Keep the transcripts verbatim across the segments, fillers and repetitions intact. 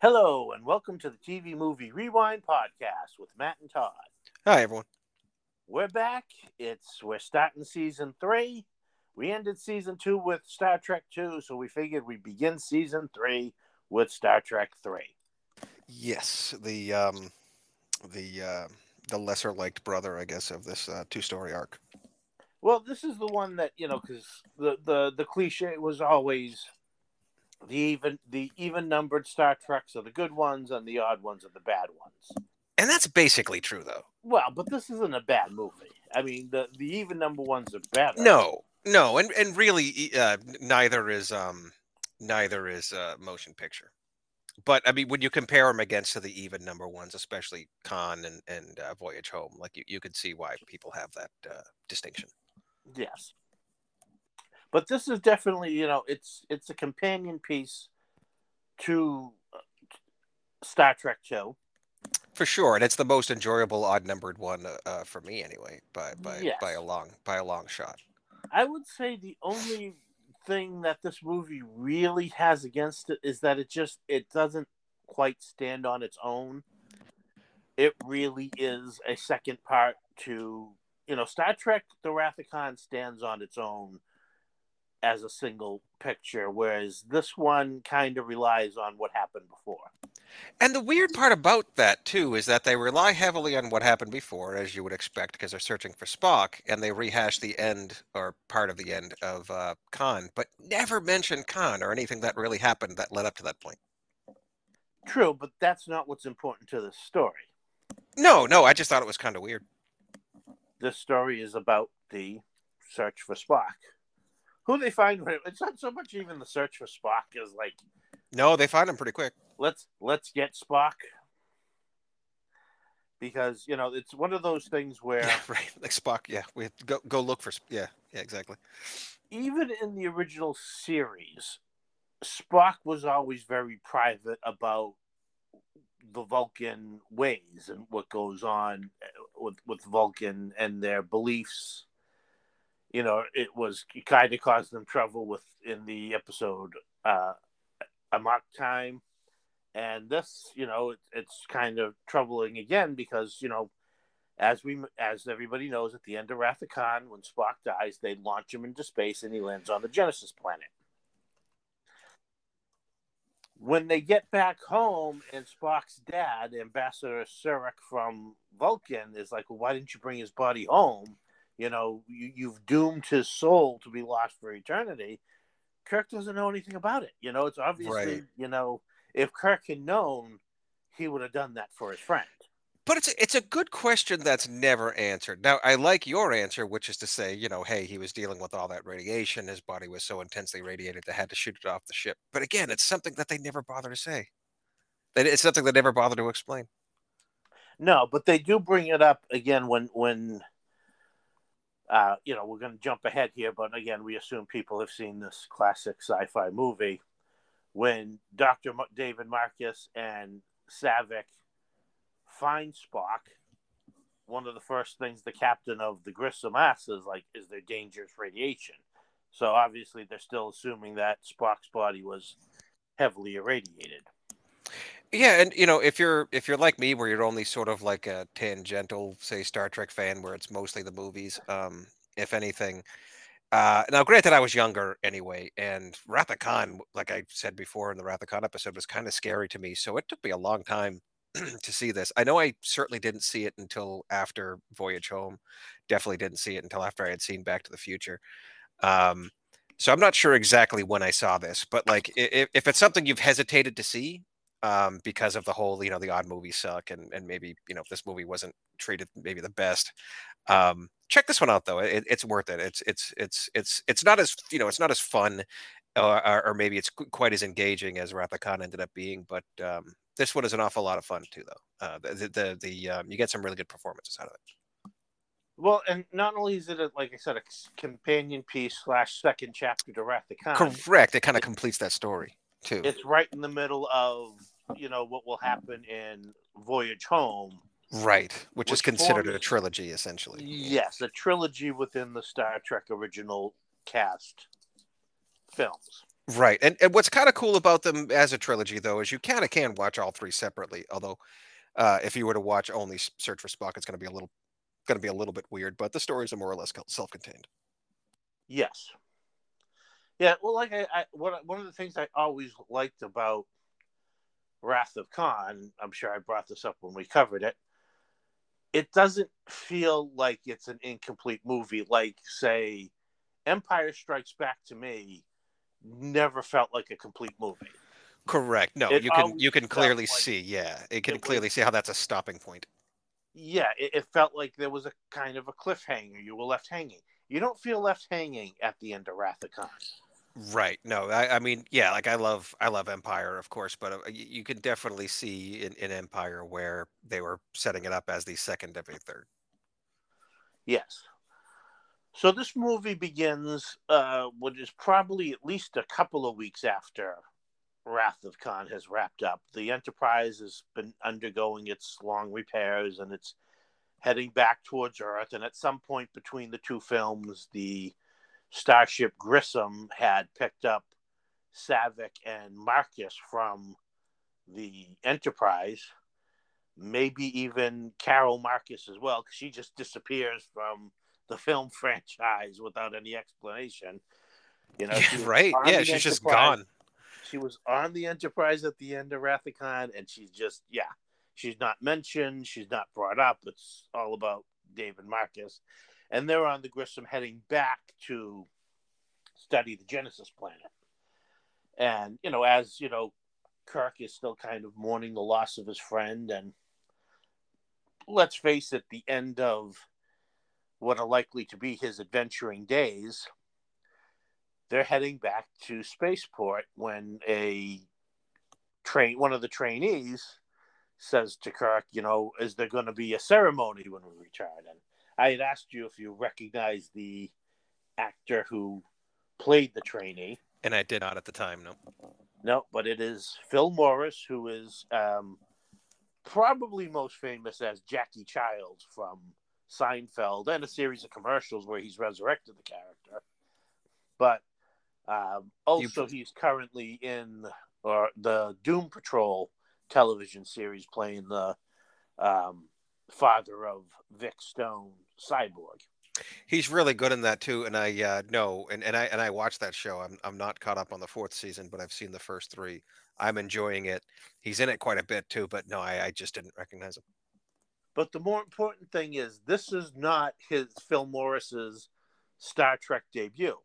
Hello, and welcome to the T V Movie Rewind podcast with Matt and Todd. Hi, everyone. We're back. It's We're starting season three. We ended season two with Star Trek two, so we figured we'd begin season three with Star Trek three. Yes, the um, the uh, the lesser-liked brother, I guess, of this uh, two-story arc. Well, this is the one that, you know, because the, the, the cliche was always... The even the even numbered Star Treks are the good ones, and the odd ones are the bad ones. And that's basically true, though. Well, but this isn't a bad movie. I mean, the, the even number ones are better. No, no, and and really, uh, neither is um neither is uh, motion picture. But I mean, when you compare them against the even number ones, especially Khan and and uh, Voyage Home, like you you could see why people have that uh, distinction. Yes. But this is definitely, you know, it's it's a companion piece to Star Trek two. For sure, and it's the most enjoyable odd-numbered one uh, for me, anyway, by by yes. by a long by a long shot. I would say the only thing that this movie really has against it is that it just it doesn't quite stand on its own. It really is a second part to, you know, Star Trek: The Wrath of Khan stands on its own as a single picture, whereas this one kind of relies on what happened before. And the weird part about that, too, is that they rely heavily on what happened before, as you would expect, because they're searching for Spock, and they rehash the end, or part of the end, of uh, Khan, but never mention Khan or anything that really happened that led up to that point. True, but that's not what's important to the story. No, no, I just thought it was kind of weird. This story is about the search for Spock. Who they find, it's not so much even the search for Spock is like... No, they find him pretty quick. Let's let's get Spock. Because, you know, it's one of those things where... Yeah, right, like Spock, yeah. We have to go, go look for... Yeah, yeah, exactly. Even in the original series, Spock was always very private about the Vulcan ways and what goes on with, with Vulcan and their beliefs. You know, it was it kind of caused them trouble with in the episode uh, A Mock Time. And this, you know, it, it's kind of troubling again because, you know, as we as everybody knows, at the end of Wrath of Khan, when Spock dies, they launch him into space and he lands on the Genesis planet. When they get back home and Spock's dad, Ambassador Sarek from Vulcan, is like, well, why didn't you bring his body home? You know, you, you've doomed his soul to be lost for eternity. Kirk doesn't know anything about it. You know, it's obviously, right. You know, if Kirk had known, he would have done that for his friend. But it's a, it's a good question that's never answered. Now, I like your answer, which is to say, you know, hey, he was dealing with all that radiation. His body was so intensely radiated they had to shoot it off the ship. But again, it's something that they never bother to say. It's something they never bother to explain. No, but they do bring it up again when when... Uh, you know, we're going to jump ahead here, but again, we assume people have seen this classic sci-fi movie when Doctor M- David Marcus and Saavik find Spock. One of the first things the captain of the Grissom asks is like, "Is there dangerous radiation?" So obviously, they're still assuming that Spock's body was heavily irradiated. Yeah, and you know, if you're if you're like me, where you're only sort of like a tangential, say, Star Trek fan, where it's mostly the movies, um, if anything. Uh, now, granted, I was younger anyway, and Wrath of Khan, like I said before in the Wrath of Khan episode, was kind of scary to me, so it took me a long time to see this. I know I certainly didn't see it until after Voyage Home. Definitely didn't see it until after I had seen Back to the Future. Um, so I'm not sure exactly when I saw this, but like, if, if it's something you've hesitated to see. Um, because of the whole, you know, the odd movies suck, and and maybe, you know, this movie wasn't treated maybe the best. Um, check this one out though; it, it's worth it. It's it's it's it's it's not as you know, it's not as fun, or, or maybe it's quite as engaging as Wrath of Khan ended up being. But um, this one is an awful lot of fun too, though. Uh, the the, the um, you get some really good performances out of it. Well, and not only is it a, like I said, a companion piece slash second chapter to Wrath of Khan. Correct. It kind of completes that story. Too. It's right in the middle of, you know, what will happen in Voyage Home. Right, which, which is considered forms, a trilogy, essentially. Yes, a trilogy within the Star Trek original cast films. Right. And, and what's kind of cool about them as a trilogy, though, is you kind of can watch all three separately. Although uh, if you were to watch only Search for Spock, it's going to be a little going to be a little bit weird. But the stories are more or less self-contained. Yes. Yeah. Well, like I, I one, one of the things I always liked about Wrath of Khan, I'm sure I brought this up when we covered it. It doesn't feel like it's an incomplete movie. Like, say, Empire Strikes Back to me never felt like a complete movie. Correct. No, it you can you can clearly like, see. Yeah, it can it clearly was, see how that's a stopping point. Yeah, it, it felt like there was a kind of a cliffhanger. You were left hanging. You don't feel left hanging at the end of Wrath of Khan. Right. No, I, I mean, yeah, like I love I love Empire, of course, but you, you can definitely see in, in Empire where they were setting it up as the second of a third. Yes. So this movie begins uh, what is probably at least a couple of weeks after Wrath of Khan has wrapped up. The Enterprise has been undergoing its long repairs and it's heading back towards Earth. And at some point between the two films, the starship Grissom had picked up Saavik and Marcus from the Enterprise. Maybe even Carol Marcus as well, because she just disappears from the film franchise without any explanation. You know, yeah, right? Yeah, she's Enterprise. Just gone. She was on the Enterprise at the end of Wrath of Khan, and she's just yeah, she's not mentioned. She's not brought up. It's all about David Marcus, and they're on the Grissom heading back to study the Genesis planet. And you know, as you know, Kirk is still kind of mourning the loss of his friend, and let's face it, the end of what are likely to be his adventuring days, they're heading back to Spaceport when a train, one of the trainees says to Kirk, you know, is there going to be a ceremony when we return? And I had asked you if you recognize the actor who played the trainee. And I did not at the time, no. No, but it is Phil Morris, who is um, probably most famous as Jackie Childs from Seinfeld and a series of commercials where he's resurrected the character, but um, also you... he's currently in or uh, the Doom Patrol television series playing the um, father of Vic Stone, Cyborg. He's really good in that too, and I uh, know, and, and I and I watched that show. I'm I'm not caught up on the fourth season, but I've seen the first three. I'm enjoying it. He's in it quite a bit too, but no, I, I just didn't recognize him. But the more important thing is this is not his Phil Morris's Star Trek debut.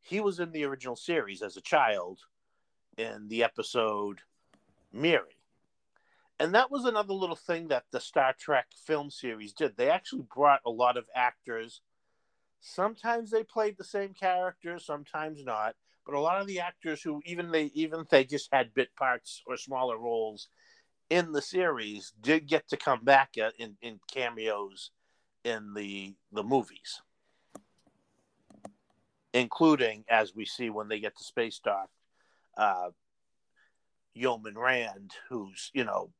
He was in the original series as a child in the episode Mirror. And that was another little thing that the Star Trek film series did. They actually brought a lot of actors. Sometimes they played the same character, sometimes not. But a lot of the actors who even they even if they just had bit parts or smaller roles in the series did get to come back in, in cameos in the the movies, including, as we see when they get to Space Dock, uh, Yeoman Rand, who's, you know,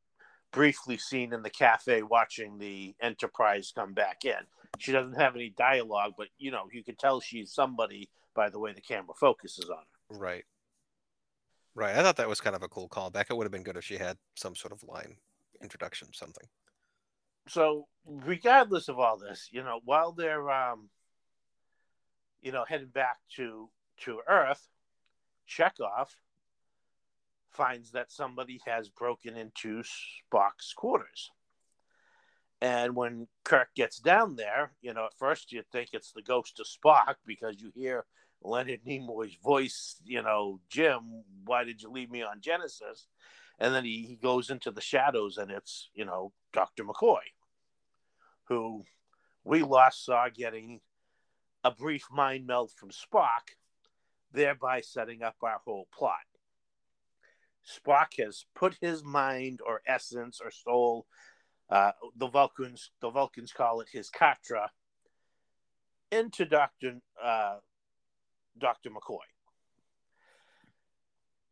briefly seen in the cafe watching the Enterprise come back in. She doesn't have any dialogue, but, you know, you can tell she's somebody by the way the camera focuses on her. Right. Right, I thought that was kind of a cool callback. It would have been good if she had some sort of line introduction, something. So, regardless of all this, you know, while they're, um, you know, heading back to to Earth, Chekhov finds that somebody has broken into Spock's quarters. And when Kirk gets down there, you know, at first you think it's the ghost of Spock because you hear Leonard Nimoy's voice, you know, Jim, why did you leave me on Genesis? And then he, he goes into the shadows and it's, you know, Doctor McCoy, who we last saw getting a brief mind meld from Spock, thereby setting up our whole plot. Spock has put his mind or essence or soul, uh, the Vulcans, the Vulcans call it his katra, into Doctor Uh, Doctor McCoy.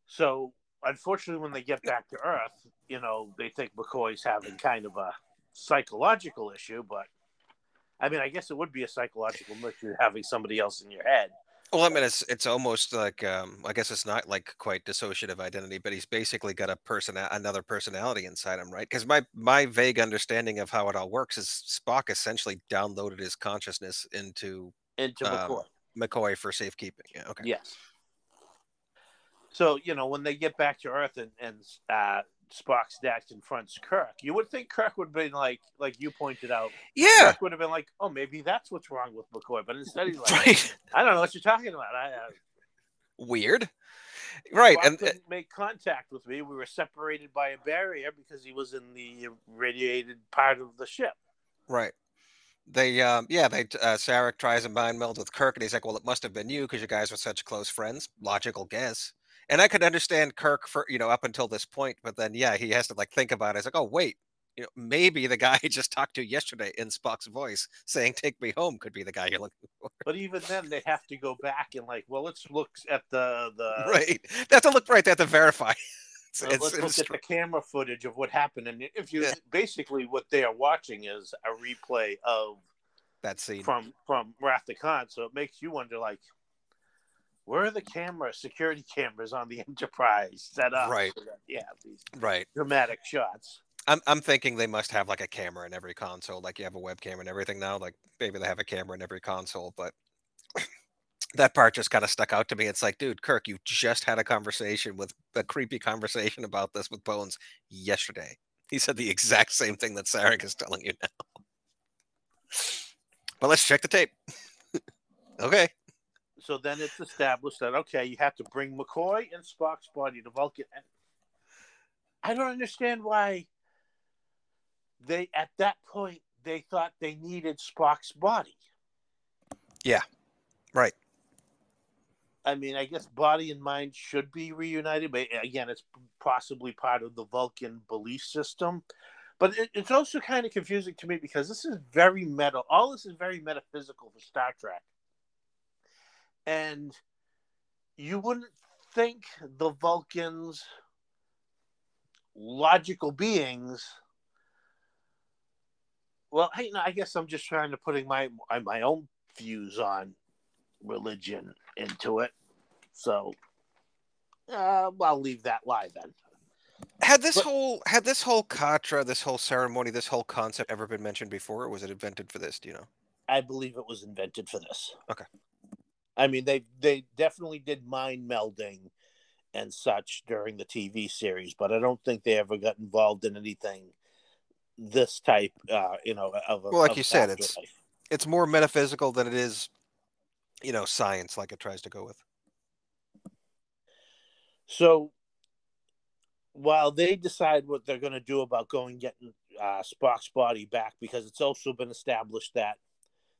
So, unfortunately, when they get back to Earth, you know, they think McCoy's having kind of a psychological issue, but I mean, I guess it would be a psychological issue having somebody else in your head. Well, I mean, it's it's almost like um, I guess it's not like quite dissociative identity, but he's basically got a person another personality inside him, right? Because my my vague understanding of how it all works is Spock essentially downloaded his consciousness into into um, McCoy McCoy for safekeeping. Yeah. Okay. Yes. So you know when they get back to Earth and and uh, Spock stacks confronts Kirk, you would think Kirk would have been like like you pointed out. Yeah. Kirk would have been like, oh, maybe that's what's wrong with McCoy. But instead he's like, right. I don't know what you're talking about. I, uh, Weird. Right. Spock and didn't uh, make contact with me. We were separated by a barrier because he was in the irradiated part of the ship. Right. They, um, yeah, they, uh, Sarek tries and mind meld with Kirk and he's like, well, it must have been you because you guys were such close friends. Logical guess. And I could understand Kirk for, you know, up until this point, but then, yeah, he has to like think about it. It's like, oh, wait, you know, maybe the guy he just talked to yesterday in Spock's voice saying, take me home could be the guy you're looking for. But even then they have to go back and like, well, let's look at the, the... Right. They have to look right. They have to verify. It's, so it's, let's look at the camera footage of what happened. And if you yeah. basically what they are watching is a replay of that scene from, from Wrath of Khan. So it makes you wonder like, where are the cameras, security cameras on the Enterprise set up? Right. So that, yeah, these right. dramatic shots. I'm I'm thinking they must have like a camera in every console, like you have a webcam and everything now. Like maybe they have a camera in every console, but that part just kind of stuck out to me. It's like, dude, Kirk, you just had a conversation with a creepy conversation about this with Bones yesterday. He said the exact same thing that Sarek is telling you now. But let's check the tape. Okay. So then it's established that, okay, you have to bring McCoy and Spock's body to Vulcan. I don't understand why they, at that point, they thought they needed Spock's body. Yeah, right. I mean, I guess body and mind should be reunited, but again, it's possibly part of the Vulcan belief system. But it, it's also kind of confusing to me because this is very meta. All this is very metaphysical for Star Trek. And you wouldn't think the Vulcans, logical beings. Well, I, you know, I guess I'm just trying to putting my my own views on religion into it. So uh, I'll leave that lie then. Had this but, whole had this whole katra, this whole ceremony, this whole concept ever been mentioned before, or was it invented for this? Do you know? I believe it was invented for this. Okay. I mean, they they definitely did mind melding and such during the T V series, but I don't think they ever got involved in anything this type, uh, you know, of a well, like of you said, it's life. It's more metaphysical than it is, you know, science, like it tries to go with. So while they decide what they're going to do about going getting uh, Spock's body back, because it's also been established that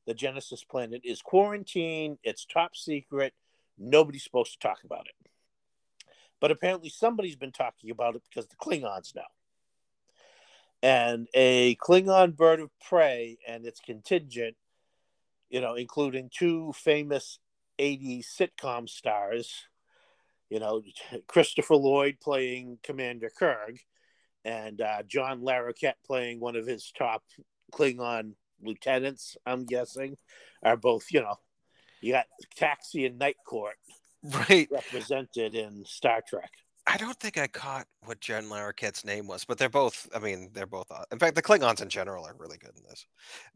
the Genesis planet is quarantined. It's top secret. Nobody's supposed to talk about it. But apparently somebody's been talking about it because the Klingons know. And a Klingon bird of prey and its contingent, you know, including two famous eighties sitcom stars, you know, Christopher Lloyd playing Commander Kirk and uh, John Larroquette playing one of his top Klingon lieutenants, I'm guessing, are both, you know, you got Taxi and Night Court right represented in Star Trek. I don't think I caught what John Larroquette's name was, but they're both, I mean, they're both, in fact, the Klingons in general are really good in this.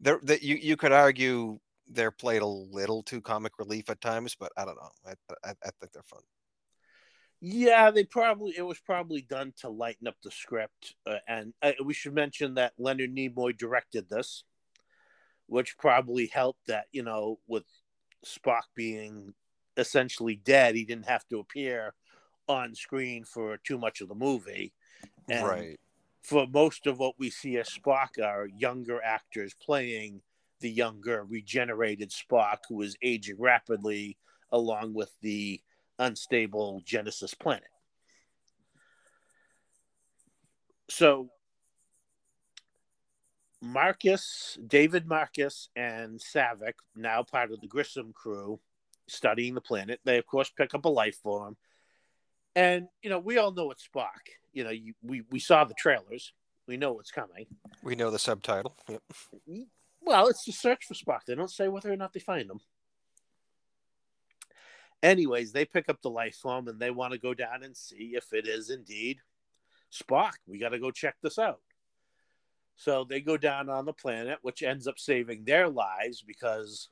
They're, that you, you could argue they're played a little too comic relief at times, but I don't know. I, I, I think they're fun. Yeah, they probably, it was probably done to lighten up the script. Uh, and uh, we should mention that Leonard Nimoy directed this, which probably helped that, you know, with Spock being essentially dead, he didn't have to appear on screen for too much of the movie. And right. For most of what we see as Spock are younger actors playing the younger regenerated Spock who is aging rapidly along with the unstable Genesis planet. So Marcus, David Marcus, and Saavik, now part of the Grissom crew, studying the planet. They, of course, pick up a life form. And, you know, we all know it's Spock. You know, you, we, we saw the trailers. We know what's coming. We know the subtitle. Yep. Well, it's the search for Spock. They don't say whether or not they find him. Anyways, they pick up the life form and they want to go down and see if it is indeed Spock. We got to go check this out. So they go down on the planet, which ends up saving their lives because,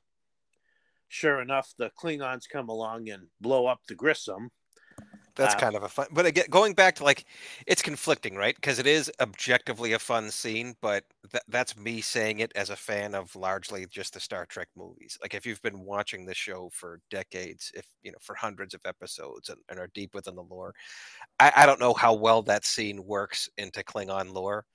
sure enough, the Klingons come along and blow up the Grissom. That's um, kind of a fun... But again, going back to, like, it's conflicting, right? Because it is objectively a fun scene, but th- that's me saying it as a fan of largely just the Star Trek movies. Like, if you've been watching this show for decades, if, you know, for hundreds of episodes and, and are deep within the lore, I, I don't know how well that scene works into Klingon lore.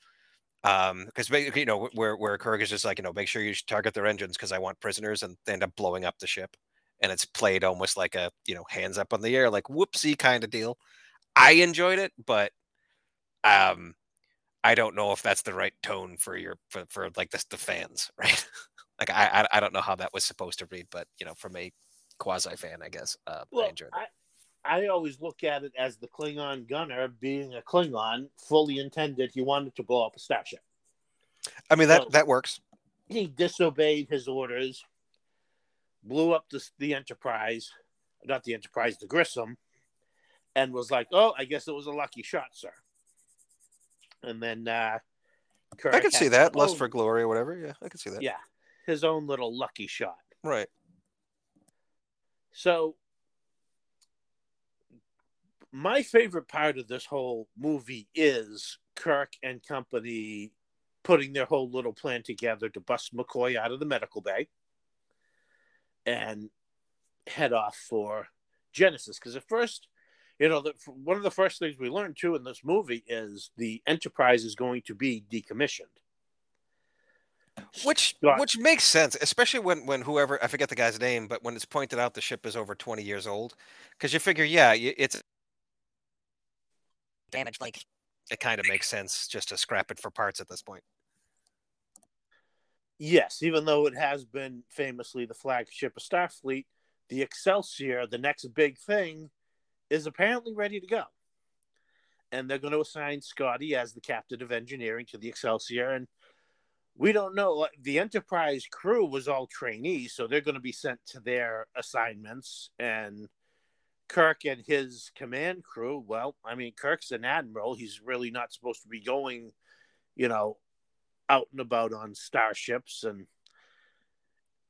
Um, because, you know, where where Kirk is just like, you know, make sure you target their engines because I want prisoners, and they end up blowing up the ship. And it's played almost like a, you know, hands up on the air, like whoopsie kind of deal. I enjoyed it, but um, I don't know if that's the right tone for your for, for like the, the fans, right? Like I I don't know how that was supposed to read, but you know, from a quasi fan, I guess uh, well, I enjoyed it. I, I always look at it as the Klingon gunner being a Klingon, fully intended he wanted to blow up a starship. I mean that so that works. He disobeyed his orders. Blew up the, the Enterprise, not the Enterprise, the Grissom, and was like, oh, I guess it was a lucky shot, sir. And then uh, Kirk I can see that. Lust own, for glory or whatever. Yeah, I can see that. Yeah, his own little lucky shot. Right. So my favorite part of this whole movie is Kirk and company putting their whole little plan together to bust McCoy out of the medical bay and head off for Genesis. Because at first, you know, the, one of the first things we learned, too, in this movie is the Enterprise is going to be decommissioned. Which Scott, which makes sense, especially when, when whoever, I forget the guy's name, but when it's pointed out the ship is over twenty years old. Because you figure, yeah, it's damaged. Like, it kind of makes sense just to scrap it for parts at this point. Yes, even though it has been famously the flagship of Starfleet, the Excelsior, the next big thing, is apparently ready to go. And they're going to assign Scotty as the captain of engineering to the Excelsior. And we don't know. The Enterprise crew was all trainees, so they're going to be sent to their assignments. And Kirk and his command crew, well, I mean, Kirk's an admiral. He's really not supposed to be going, you know, out and about on starships, and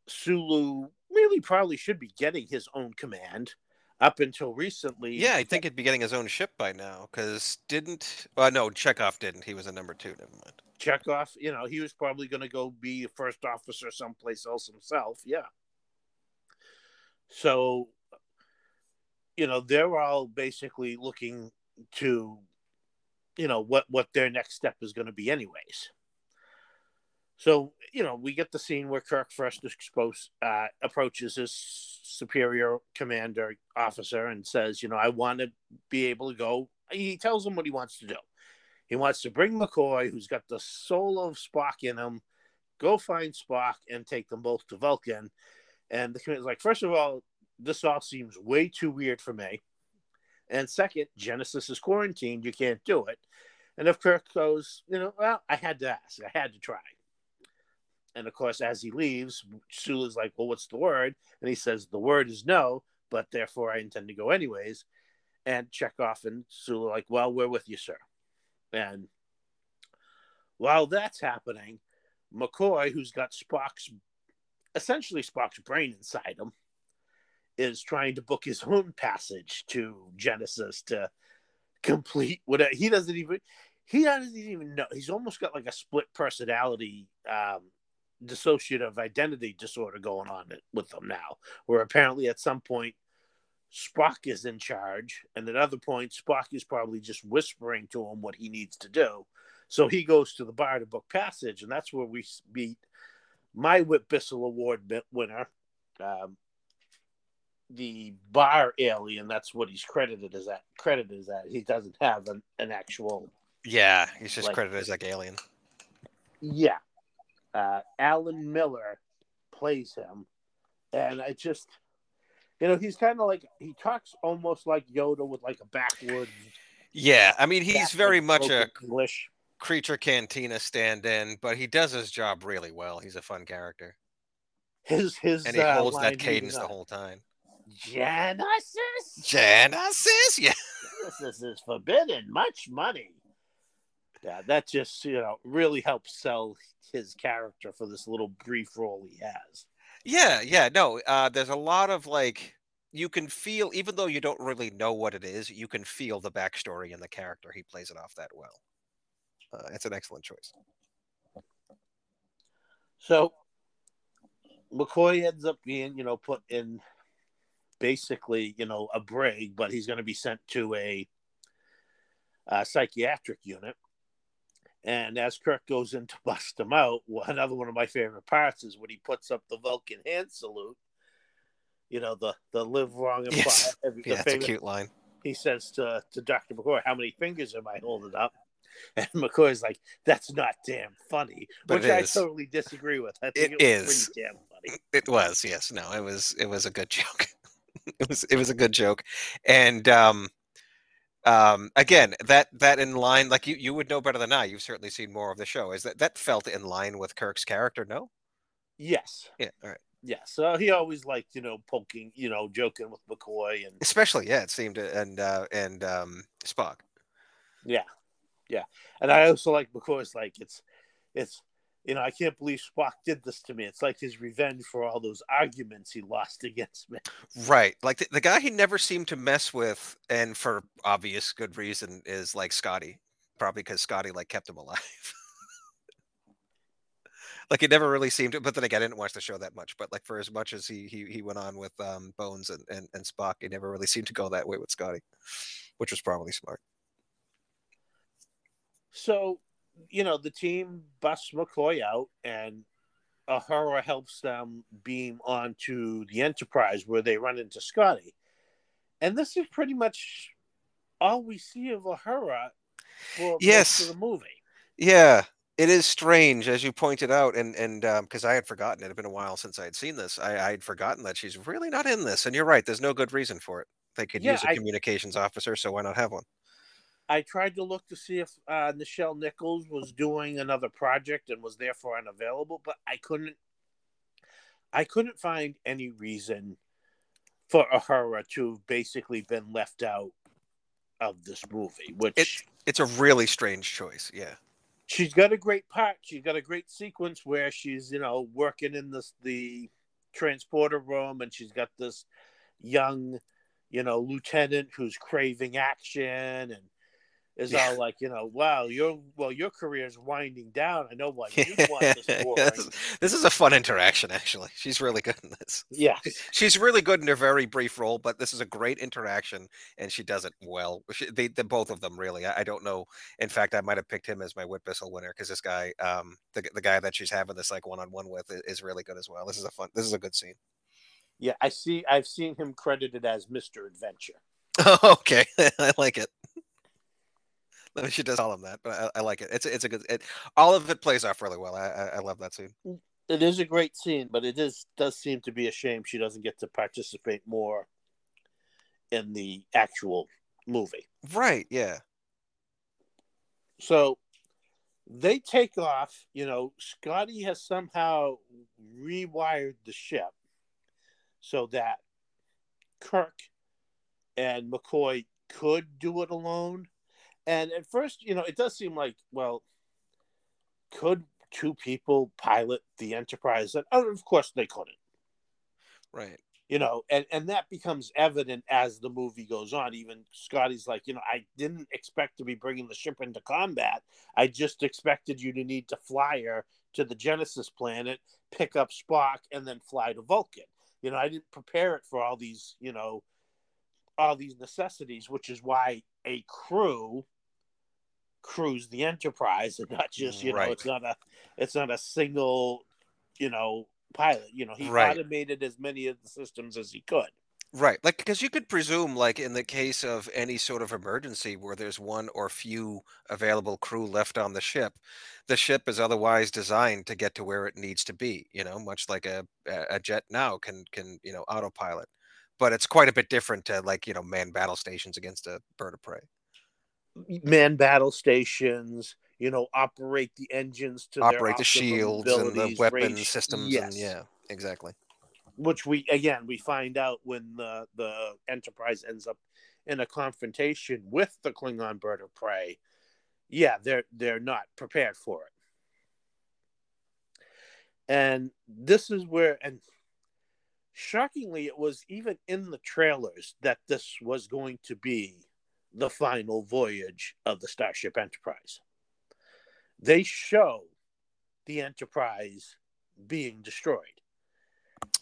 Sulu really probably should be getting his own command up until recently. Yeah, I think he'd be getting his own ship by now, because didn't... Well, no, Chekhov didn't. He was a number two, never mind. Chekhov, you know, he was probably going to go be a first officer someplace else himself, yeah. So, you know, they're all basically looking to, you know, what, what their next step is going to be anyways. So, you know, we get the scene where Kirk first expose, uh, approaches his superior commander officer and says, you know, I want to be able to go. He tells him what he wants to do. He wants to bring McCoy, who's got the soul of Spock in him, go find Spock and take them both to Vulcan. And the commander's like, first of all, this all seems way too weird for me. And second, Genesis is quarantined. You can't do it. And if Kirk goes, you know, well, I had to ask. I had to try. And, of course, as he leaves, Sulu's like, well, what's the word? And he says, the word is no, but therefore I intend to go anyways. And Chekhov and Sulu are like, well, we're with you, sir. And while that's happening, McCoy, who's got Spock's, essentially Spock's brain inside him, is trying to book his own passage to Genesis to complete whatever. He doesn't even, he doesn't even know. He's almost got like a split personality, um, dissociative identity disorder going on with them now, where apparently at some point Spock is in charge, and at other points Spock is probably just whispering to him what he needs to do. So he goes to the bar to book passage, and that's where we meet my Whit Bissell Award winner, um, the bar alien. That's what he's credited as. That credited as that he doesn't have an, an actual. Yeah, he's just like, credited as like alien. Yeah. Uh, Alan Miller plays him, and I just, you know, he's kind of like, he talks almost like Yoda with like a backwoods. Yeah, I mean, he's very much a English creature cantina stand-in, but he does his job really well. He's a fun character. His his and he uh, holds that cadence the whole time. Genesis? Genesis? Yeah. Genesis is forbidden. Much money. Yeah, that just, you know, really helps sell his character for this little brief role he has. Yeah, yeah, no. Uh, there's a lot of, like, you can feel, even though you don't really know what it is, you can feel the backstory in the character. He plays it off that well. Uh, it's an excellent choice. So, McCoy ends up being, you know, put in basically, you know, a brig, but he's going to be sent to a, a psychiatric unit. And as Kirk goes in to bust him out, well, another one of my favorite parts is when he puts up the Vulcan hand salute. You know, the, the live wrong and yes. fly. Yeah, that's a cute line. He says to, to Doctor McCoy, how many fingers am I holding up? And McCoy's like, that's not damn funny, but which I is. totally disagree with. I think it, it was is pretty damn funny. It was, yes, no, it was, it was a good joke. it was, it was a good joke, and um, um, again, that that in line, like you, you would know better than I. You've certainly seen more of the show. Is that that felt in line with Kirk's character? No. Yes. Yeah. All right. Yeah. So he always liked, you know, poking, you know, joking with McCoy, and especially, yeah, it seemed, and uh, and um, Spock. Yeah. Yeah, and I also like McCoy's like, it's, it's, you know, I can't believe Spock did this to me. It's like his revenge for all those arguments he lost against me. Right, like the, the guy he never seemed to mess with, and for obvious good reason, is like Scotty, probably because Scotty like kept him alive. Like he never really seemed to, but then again, I didn't watch the show that much. But like for as much as he he, he went on with um, Bones and, and and Spock, he never really seemed to go that way with Scotty, which was probably smart. So, you know, the team busts McCoy out, and Uhura helps them beam onto the Enterprise where they run into Scotty. And this is pretty much all we see of Uhura for yes. most of the movie. Yeah, it is strange, as you pointed out, and and because um, I had forgotten. It had been a while since I had seen this. I, I had forgotten that she's really not in this. And you're right, there's no good reason for it. They could yeah, use a I... communications officer, so why not have one? I tried to look to see if uh, Nichelle Nichols was doing another project and was therefore unavailable, but I couldn't. I couldn't find any reason for Uhura to have basically been left out of this movie. Which it's, it's a really strange choice. Yeah, she's got a great part. She's got a great sequence where she's, you know, working in this the transporter room, and she's got this young, you know, lieutenant who's craving action and. Is yeah. all like, you know, wow, your well, your career is winding down. I know why you want this war. This, this is a fun interaction, actually. She's really good in this. Yeah, she's really good in her very brief role, but this is a great interaction, and she does it well. She, they, the both of them, really. I, I don't know. In fact, I might have picked him as my Whit Bissell winner because this guy, um, the the guy that she's having this like one on one with, is, is really good as well. This is a fun. This is a good scene. Yeah, I see. I've seen him credited as Mister Adventure. Oh, okay, I like it. She does all of that, but I, I like it. It's it's a good. It, all of it plays off really well. I, I I love that scene. It is a great scene, but it is does seem to be a shame she doesn't get to participate more in the actual movie. Right? Yeah. So they take off. You know, Scotty has somehow rewired the ship so that Kirk and McCoy could do it alone. And at first, you know, it does seem like, well, could two people pilot the Enterprise? And oh, of course they couldn't. Right. You know, and, and that becomes evident as the movie goes on. Even Scotty's like, you know, I didn't expect to be bringing the ship into combat. I just expected you to need to fly her to the Genesis planet, pick up Spock, and then fly to Vulcan. You know, I didn't prepare it for all these, you know, all these necessities, which is why a crew... cruise the Enterprise and not just you right. know it's not a it's not a single you know pilot you know he right. automated as many of the systems as he could right like because you could presume like in the case of any sort of emergency where there's one or few available crew left on the ship the ship is otherwise designed to get to where it needs to be you know much like a a jet now can can you know autopilot but it's quite a bit different to like you know manned battle stations against a bird of prey man battle stations, you know, operate the engines to operate their the shields and the weapon range. systems. Yes. And yeah, exactly. Which we, again, we find out when the, the Enterprise ends up in a confrontation with the Klingon bird of prey. Yeah, they're they're not prepared for it. And this is where, and shockingly, it was even in the trailers that this was going to be the final voyage of the Starship Enterprise. They show the Enterprise being destroyed.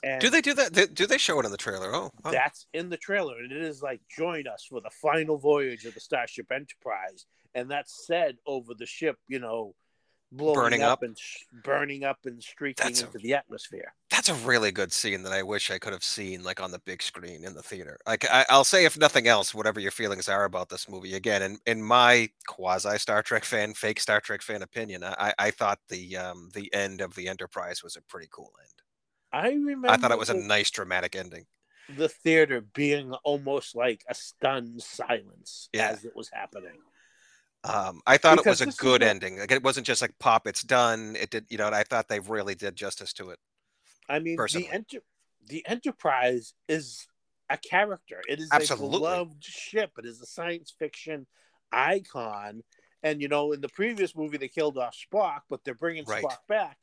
And do they do that? Do they show it in the trailer? Oh, wow. That's in the trailer. And it is like, join us for the final voyage of the Starship Enterprise. And that's said over the ship, you know, blowing burning up, up and sh- burning up and streaking that's into a, the atmosphere. That's a really good scene that I wish I could have seen, like, on the big screen in the theater. Like, I, I'll say, if nothing else, whatever your feelings are about this movie, again, in, in my quasi Star Trek fan, fake Star Trek fan opinion, I, I thought the um, the end of the Enterprise was a pretty cool end. I remember. I thought it was the, a nice dramatic ending. The theater being almost like a stunned silence yeah. as it was happening. Um, I thought because it was a good ending. Like, it wasn't just like pop, it's done. It did, you know. I thought they really did justice to it. I mean, personally. the enter- the Enterprise is a character. It is Absolutely. a beloved ship. It is a science fiction icon. And you know, in the previous movie, they killed off Spock, but they're bringing right. Spock back.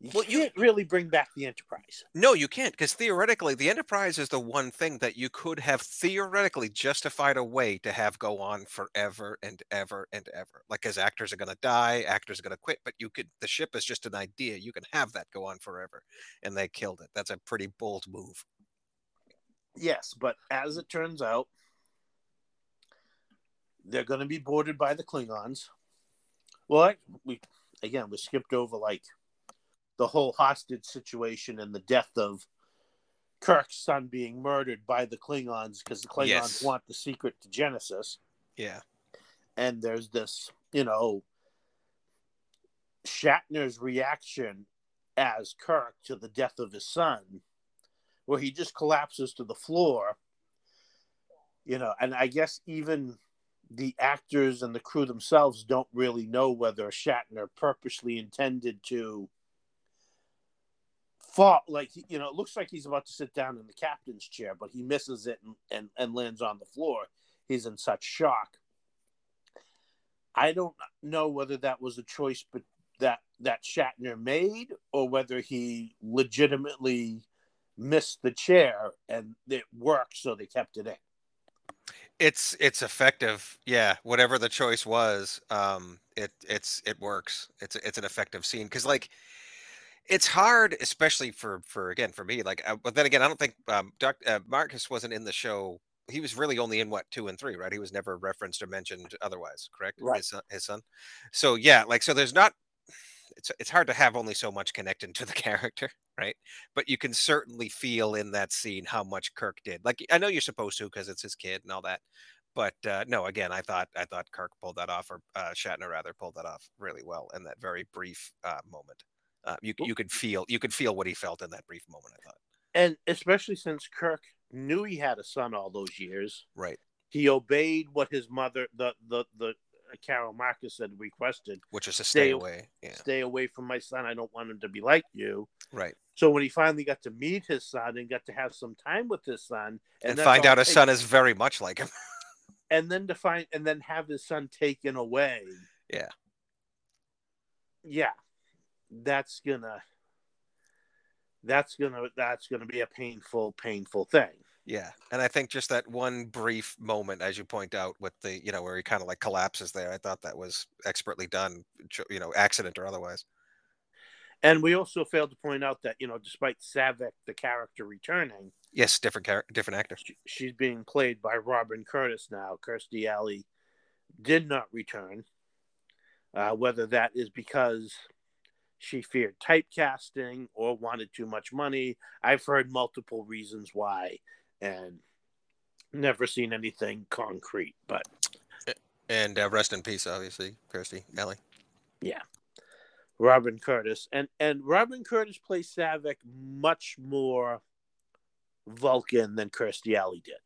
You well, can't you, really bring back the Enterprise. No, you can't, because theoretically, the Enterprise is the one thing that you could have theoretically justified a way to have go on forever and ever and ever. Like, as actors are going to die, actors are going to quit, but you could. The ship is just an idea. You can have that go on forever, and they killed it. That's a pretty bold move. Yes, but as it turns out, they're going to be boarded by the Klingons. Well, I, we again, we skipped over, like, the whole hostage situation and the death of Kirk's son being murdered by the Klingons because the Klingons yes. want the secret to Genesis. Yeah. And there's this, you know, Shatner's reaction as Kirk to the death of his son, where he just collapses to the floor, you know, and I guess even the actors and the crew themselves don't really know whether Shatner purposely intended to fall, like, you know, it looks like he's about to sit down in the captain's chair, but he misses it and, and, and lands on the floor. He's in such shock. I don't know whether that was a choice but that, that Shatner made, or whether he legitimately missed the chair and it worked, so they kept it in. It's it's effective, yeah. Whatever the choice was, um, it it's it works. It's it's an effective scene because, like, it's hard, especially for, for again, for me, like, uh, but then again, I don't think um, Doctor Uh, Marcus wasn't in the show. He was really only in, what, two and three, right? He was never referenced or mentioned otherwise, correct? Right. His son, his son. So, yeah, like, so there's not, it's it's hard to have only so much connected to the character, right? But you can certainly feel in that scene how much Kirk did. Like, I know you're supposed to because it's his kid and all that. But uh, no, again, I thought I thought Kirk pulled that off, or uh, Shatner, rather, pulled that off really well in that very brief uh, moment. Uh, you you could feel you could feel what he felt in that brief moment, I thought, and especially since Kirk knew he had a son all those years, right? He obeyed what his mother, the the the Carol Marcus, had requested, which is to stay, stay away, yeah. stay away from my son. I don't want him to be like you, right? So when he finally got to meet his son and got to have some time with his son, and, and find out his son is very much like him, and then to find and then have his son taken away, yeah, yeah. That's gonna, that's gonna, that's gonna be a painful, painful thing. Yeah, and I think just that one brief moment, as you point out, with the, you know, where he kind of like collapses there, I thought that was expertly done, you know, accident or otherwise. And we also failed to point out that, you know, despite Saavik, the character, returning, yes, different char- different actor, she, she's being played by Robin Curtis now. Kirstie Alley did not return. Uh, whether that is because she feared typecasting or wanted too much money, I've heard multiple reasons why, and never seen anything concrete. But and uh, rest in peace, obviously, Kirstie Alley. Yeah, Robin Curtis, and and Robin Curtis plays Saavik much more Vulcan than Kirstie Alley did.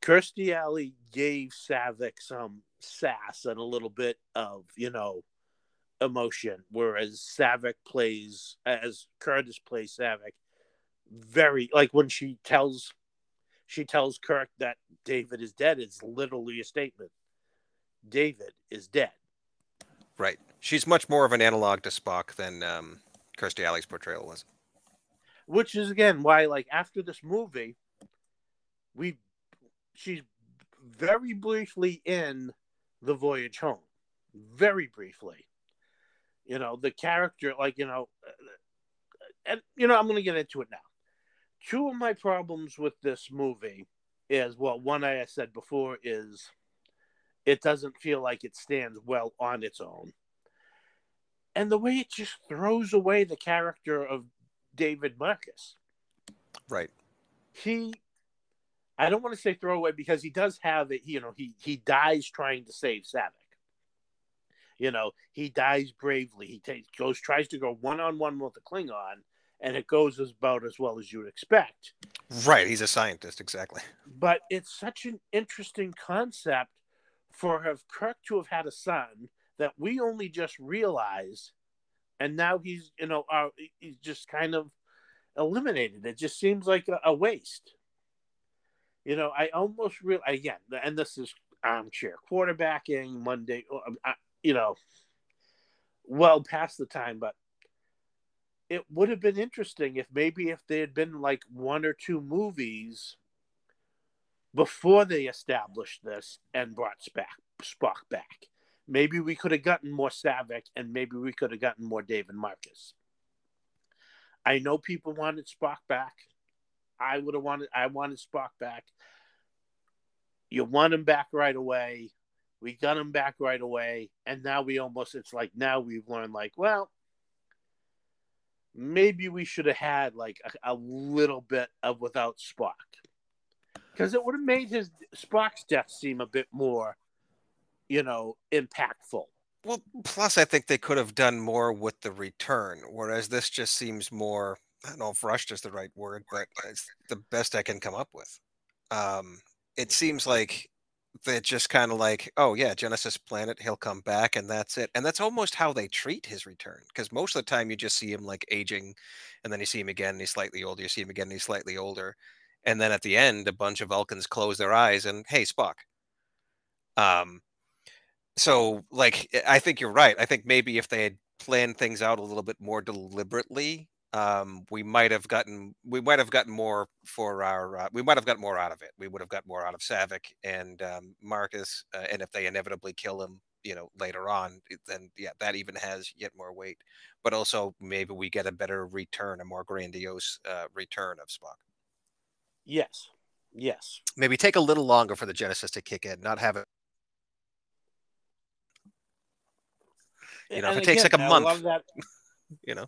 Kirstie Alley gave Saavik some sass and a little bit of, you know, emotion, whereas Saavik plays, as Curtis plays Saavik, very, like when she tells she tells Kirk that David is dead, it's literally a statement. David is dead. Right. She's much more of an analog to Spock than um, Kirstie Alley's portrayal was. Which is, again, why, like, after this movie, we she's very briefly in The Voyage Home. Very briefly. You know, the character, like, you know, and, you know, I'm going to get into it now. Two of my problems with this movie is, well, one I said before is it doesn't feel like it stands well on its own. And the way it just throws away the character of David Marcus. Right. He, I don't want to say throw away because he does have it, you know, he, he dies trying to save Saavik. You know, he dies bravely. He takes, goes, tries to go one-on-one with the Klingon, and it goes about as well as you'd expect. Right. He's a scientist. Exactly. But it's such an interesting concept for have Kirk to have had a son that we only just realized, and now he's, you know, uh, he's just kind of eliminated. It just seems like a, a waste. You know, I almost real again, and this is armchair quarterbacking Monday, I, you know, well past the time, but it would have been interesting if maybe if there had been like one or two movies before they established this and brought Spock back. Maybe we could have gotten more Saavik, and maybe we could have gotten more David Marcus. I know people wanted Spock back. I would have wanted, I wanted Spock back. You want him back right away. We got him back right away. And now we almost, it's like, now we've learned like, well, maybe we should have had like a, a little bit of without Spock. Because it would have made his Spock's death seem a bit more, you know, impactful. Well, plus I think they could have done more with the return, whereas this just seems more, I don't know if rushed is the right word, but it's the best I can come up with. Um, it seems like they're just kind of like, oh yeah, Genesis planet, he'll come back and that's it. And that's almost how they treat his return, because most of the time you just see him like aging, and then you see him again and he's slightly older, you see him again and he's slightly older. And then at the end, a bunch of Vulcans close their eyes and, hey, Spock. Um, so, like, I think you're right. I think maybe if they had planned things out a little bit more deliberately, um, we might have gotten we might have gotten more for our uh, we might have gotten more out of it. We would have gotten more out of Saavik and um, Marcus. Uh, and if they inevitably kill him, you know, later on, then yeah, that even has yet more weight. But also, maybe we get a better return, a more grandiose uh, return of Spock. Yes. Yes. Maybe take a little longer for the Genesis to kick in, not have it. You know, and if it again, takes like a I month, love that. You know.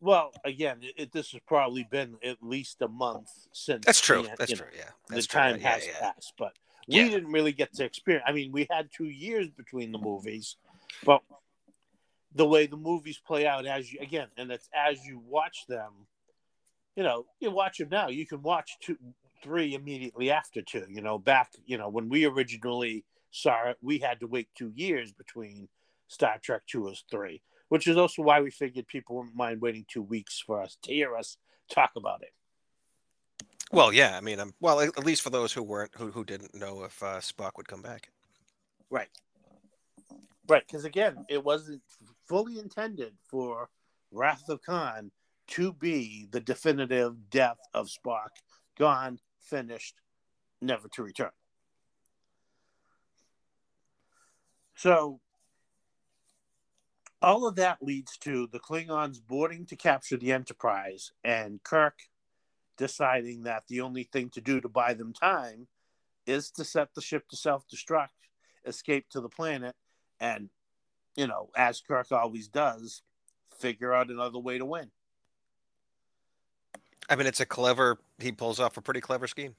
Well, again, it, this has probably been at least a month since. That's true. The, That's true. Know, yeah. That's the true. time yeah, has yeah. passed, but yeah. we didn't really get to experience. I mean, we had two years between the movies, but the way the movies play out as you, again, and it's as you watch them, you know, you watch them now. You can watch two, three immediately after two. You know, back, you know, when we originally saw it, we had to wait two years between Star Trek two and three, which is also why we figured people wouldn't mind waiting two weeks for us to hear us talk about it. Well, yeah, I mean, um, well, at least for those who weren't, who who didn't know if uh, Spock would come back. Right. Right, because again, it wasn't fully intended for Wrath of Khan to be the definitive death of Spock, gone, finished, never to return. So, all of that leads to the Klingons boarding to capture the Enterprise and Kirk deciding that the only thing to do to buy them time is to set the ship to self-destruct, escape to the planet, and, you know, as Kirk always does, figure out another way to win. I mean, it's a clever, he pulls off a pretty clever scheme.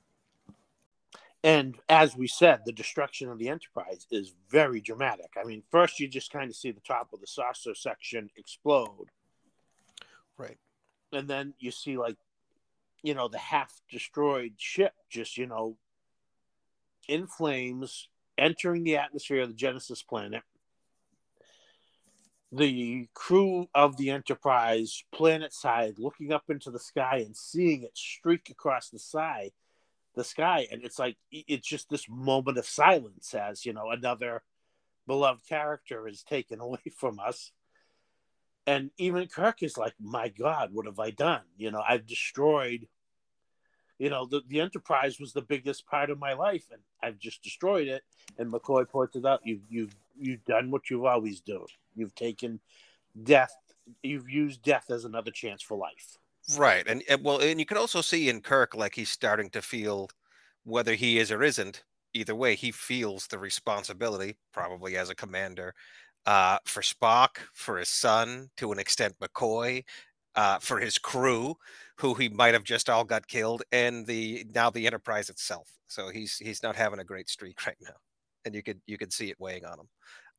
And as we said, the destruction of the Enterprise is very dramatic. I mean, first you just kind of see the top of the saucer section explode. Right. And then you see, like, you know, the half-destroyed ship just, you know, in flames, entering the atmosphere of the Genesis planet. the crew of the Enterprise planet side looking up into the sky and seeing it streak across the sky, the sky. And it's like, it's just this moment of silence as, you know, another beloved character is taken away from us. And even Kirk is like, my God, what have I done? You know, I've destroyed, you know, the, the Enterprise was the biggest part of my life and I've just destroyed it. And McCoy pointed out, you've, you've, you've done what you always do. You've taken death. You've used death as another chance for life. Right. And, and well, and you can also see in Kirk, like he's starting to feel whether he is or isn't, either way, he feels the responsibility, probably as a commander, uh, for Spock, for his son, to an extent McCoy, uh, for his crew, who he might have just all got killed, and the now the Enterprise itself. So he's he's not having a great streak right now, and you could you could see it weighing on him.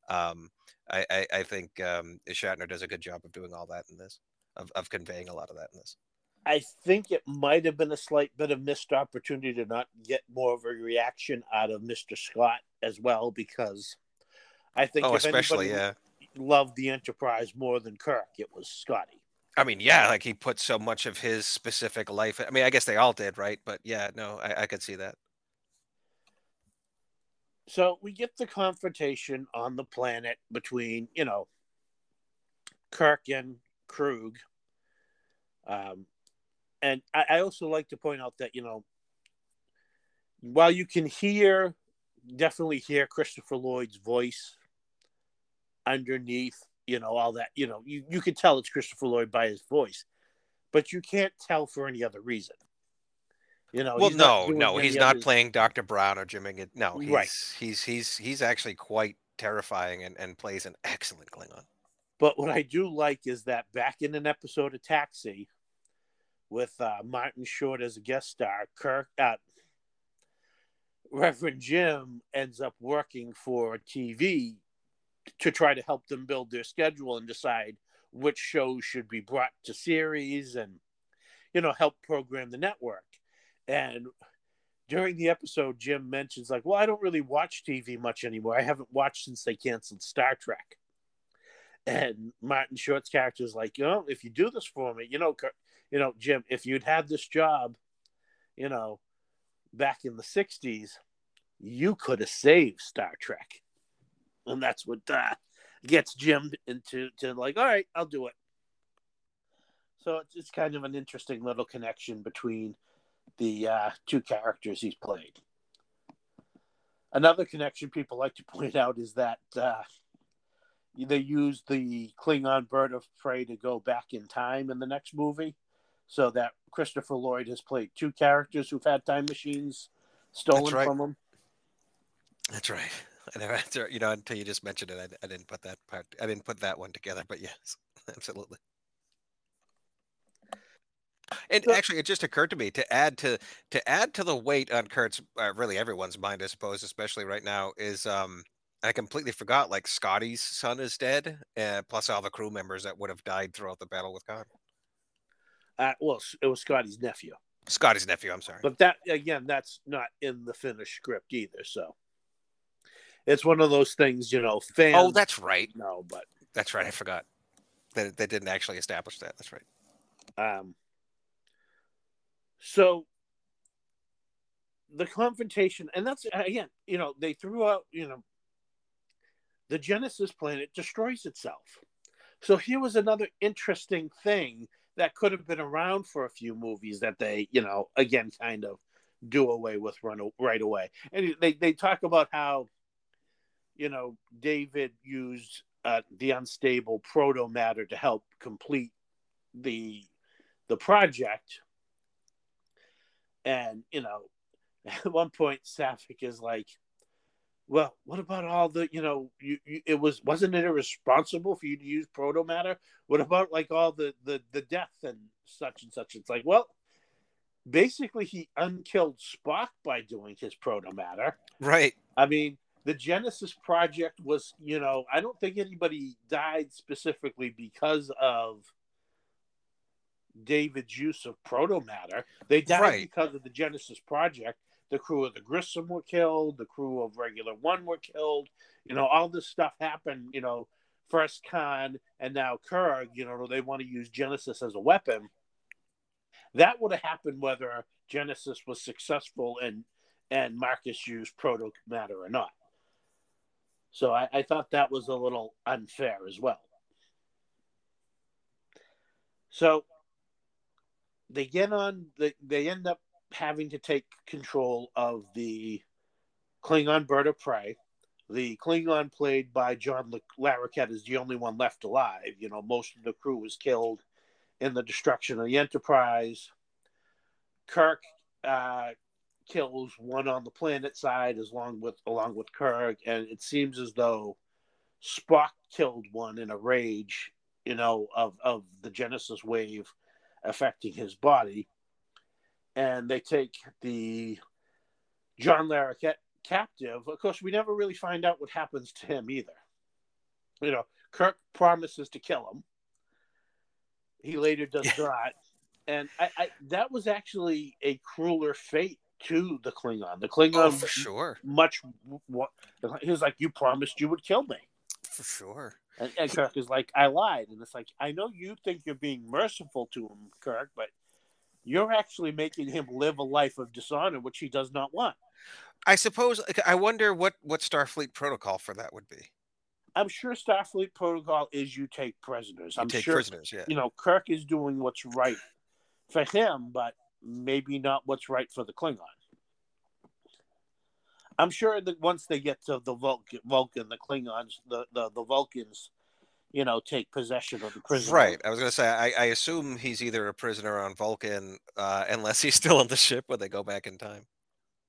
Um, I, I I think um, Shatner does a good job of doing all that in this, of of conveying a lot of that in this. I think it might have been a slight bit of missed opportunity to not get more of a reaction out of Mister Scott as well, because I think oh, if especially yeah, loved the Enterprise more than Kirk, it was Scotty. I mean, yeah, like he put so much of his specific life. I mean, I guess they all did, right? But yeah, no, I, I could see that. So we get the confrontation on the planet between, you know, Kirk and Krug. Um, and I, I also like to point out that, you know, while you can hear, definitely hear Christopher Lloyd's voice underneath, you know, all that, you know, you, you can tell it's Christopher Lloyd by his voice, but you can't tell for any other reason. You know, well, he's no, no, he's not others. playing Doctor Brown or Jimmy. No, he's, right. he's he's he's actually quite terrifying and, and plays an excellent Klingon. But what I do like is that back in an episode of Taxi, with uh, Martin Short as a guest star, Kirk, uh, Reverend Jim ends up working for T V to try to help them build their schedule and decide which shows should be brought to series and, you know, help program the network. And during the episode, Jim mentions, like, well, I don't really watch T V much anymore. I haven't watched since they canceled Star Trek. And Martin Short's character is like, you know, if you do this for me, you know, you know, Jim, if you'd had this job, you know, back in the sixties, you could have saved Star Trek. And that's what uh, gets Jim into to like, all right, I'll do it. So it's, it's kind of an interesting little connection between the uh, two characters he's played. Another connection people like to point out is that uh, they used the Klingon bird of prey to go back in time in the next movie, so that Christopher Lloyd has played two characters who've had time machines stolen right. from them. That's right. I never, you know, until you just mentioned it, I, I didn't put that part. I didn't put that one together, but yes, absolutely. And actually, it just occurred to me to add to to add to the weight on Kurt's, uh, really everyone's mind, I suppose, especially right now, is um, I completely forgot, like, Scotty's son is dead, uh, plus all the crew members that would have died throughout the battle with Khan. Uh, well, it was Scotty's nephew. Scotty's nephew, I'm sorry. But that, again, that's not in the finished script either, so it's one of those things, you know, fans. Oh, that's right. No, but that's right. I forgot that they, they didn't actually establish that. That's right. Um. So the confrontation, and that's, again, you know, they threw out, you know, the Genesis planet destroys itself. So here was another interesting thing that could have been around for a few movies that they, you know, again, kind of do away with run right away. And they, they talk about how, you know, David used uh, the unstable proto matter to help complete the the project. And, you know, at one point, Saavik is like, well, what about all the, you know, you, you, it was, wasn't it irresponsible for you to use proto matter? What about, like, all the, the, the death and such and such? It's like, well, basically he unkilled Spock by doing his proto matter. Right. I mean, the Genesis project was, you know, I don't think anybody died specifically because of David's use of proto matter. They died right. because of the Genesis project. The crew of the Grissom were killed. The crew of Regular One were killed. You know, all this stuff happened, you know, first Khan and now Kirk, you know, they want to use Genesis as a weapon. That would have happened whether Genesis was successful and and Marcus used proto matter or not. So I, I thought that was a little unfair as well. So they get on, they, they end up having to take control of the Klingon bird of prey. The Klingon played by John Larroquette is the only one left alive. You know, most of the crew was killed in the destruction of the Enterprise. Kirk uh, kills one on the planet side as long with, along with Kirk, and it seems as though Spock killed one in a rage, you know, of, of the Genesis wave affecting his body. And they take the John Larroquette captive. Of course, we never really find out what happens to him either. You know, Kirk promises to kill him. He later does not. And I, I, that was actually a crueler fate to the Klingon. The Klingon, oh, for sure. Much, he was like, "You promised you would kill me." For sure. And, and Kirk is like, "I lied." And it's like, I know you think you're being merciful to him, Kirk, but you're actually making him live a life of dishonor, which he does not want. I suppose, I wonder what, what Starfleet protocol for that would be. I'm sure Starfleet protocol is you take prisoners. You I'm take sure, prisoners, yeah. You know, Kirk is doing what's right for him, but maybe not what's right for the Klingon. I'm sure that once they get to the Vulcan, Vulcan the Klingons, the, the, the Vulcans, you know, take possession of the prisoner. Right. I was going to say, I, I assume he's either a prisoner on Vulcan, uh, unless he's still on the ship when they go back in time.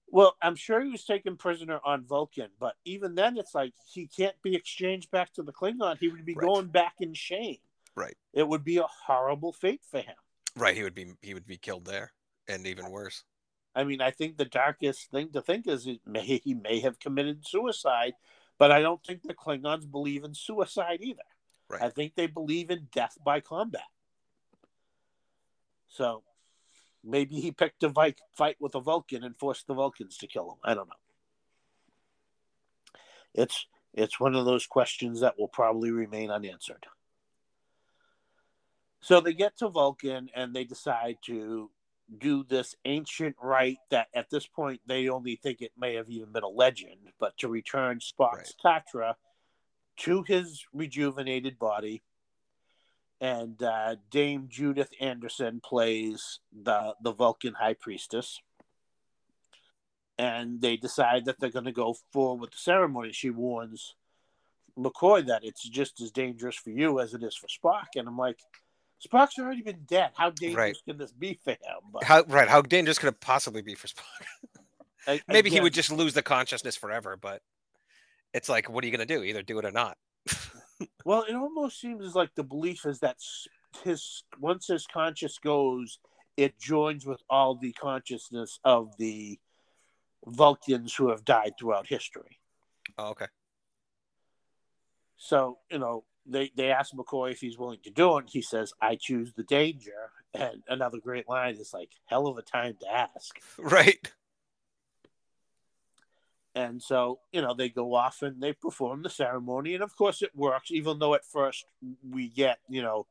Well, I'm sure he was taken prisoner on Vulcan, but even then, it's like he can't be exchanged back to the Klingon. He would be right. going back in shame. Right. It would be a horrible fate for him. Right. He would be. He would be killed there, and even worse. I mean, I think the darkest thing to think is it may, he may have committed suicide, but I don't think the Klingons believe in suicide either. Right. I think they believe in death by combat. So. Maybe he picked a fight with a Vulcan and forced the Vulcans to kill him. I don't know. It's it's one of those questions that will probably remain unanswered. So they get to Vulcan and they decide to do this ancient rite that at this point they only think it may have even been a legend, but to return Spock's right. katra to his rejuvenated body. And uh, Dame Judith Anderson plays the, the Vulcan High Priestess. And they decide that they're going to go forward with the ceremony. She warns McCoy that it's just as dangerous for you as it is for Spock. And I'm like, Spock's already been dead. How dangerous right. can this be for him? But, how, right. How dangerous could it possibly be for Spock? Maybe again, he would just lose the consciousness forever. But it's like, what are you going to do? Either do it or not. Well, it almost seems as like the belief is that his once his conscious goes, it joins with all the consciousness of the Vulcans who have died throughout history. Oh, okay. So, you know, they, they ask McCoy if he's willing to do it. And he says, "I choose the danger." And another great line is like, hell of a time to ask. Right. And so, you know, they go off and they perform the ceremony. And, of course, it works, even though at first we get, you know,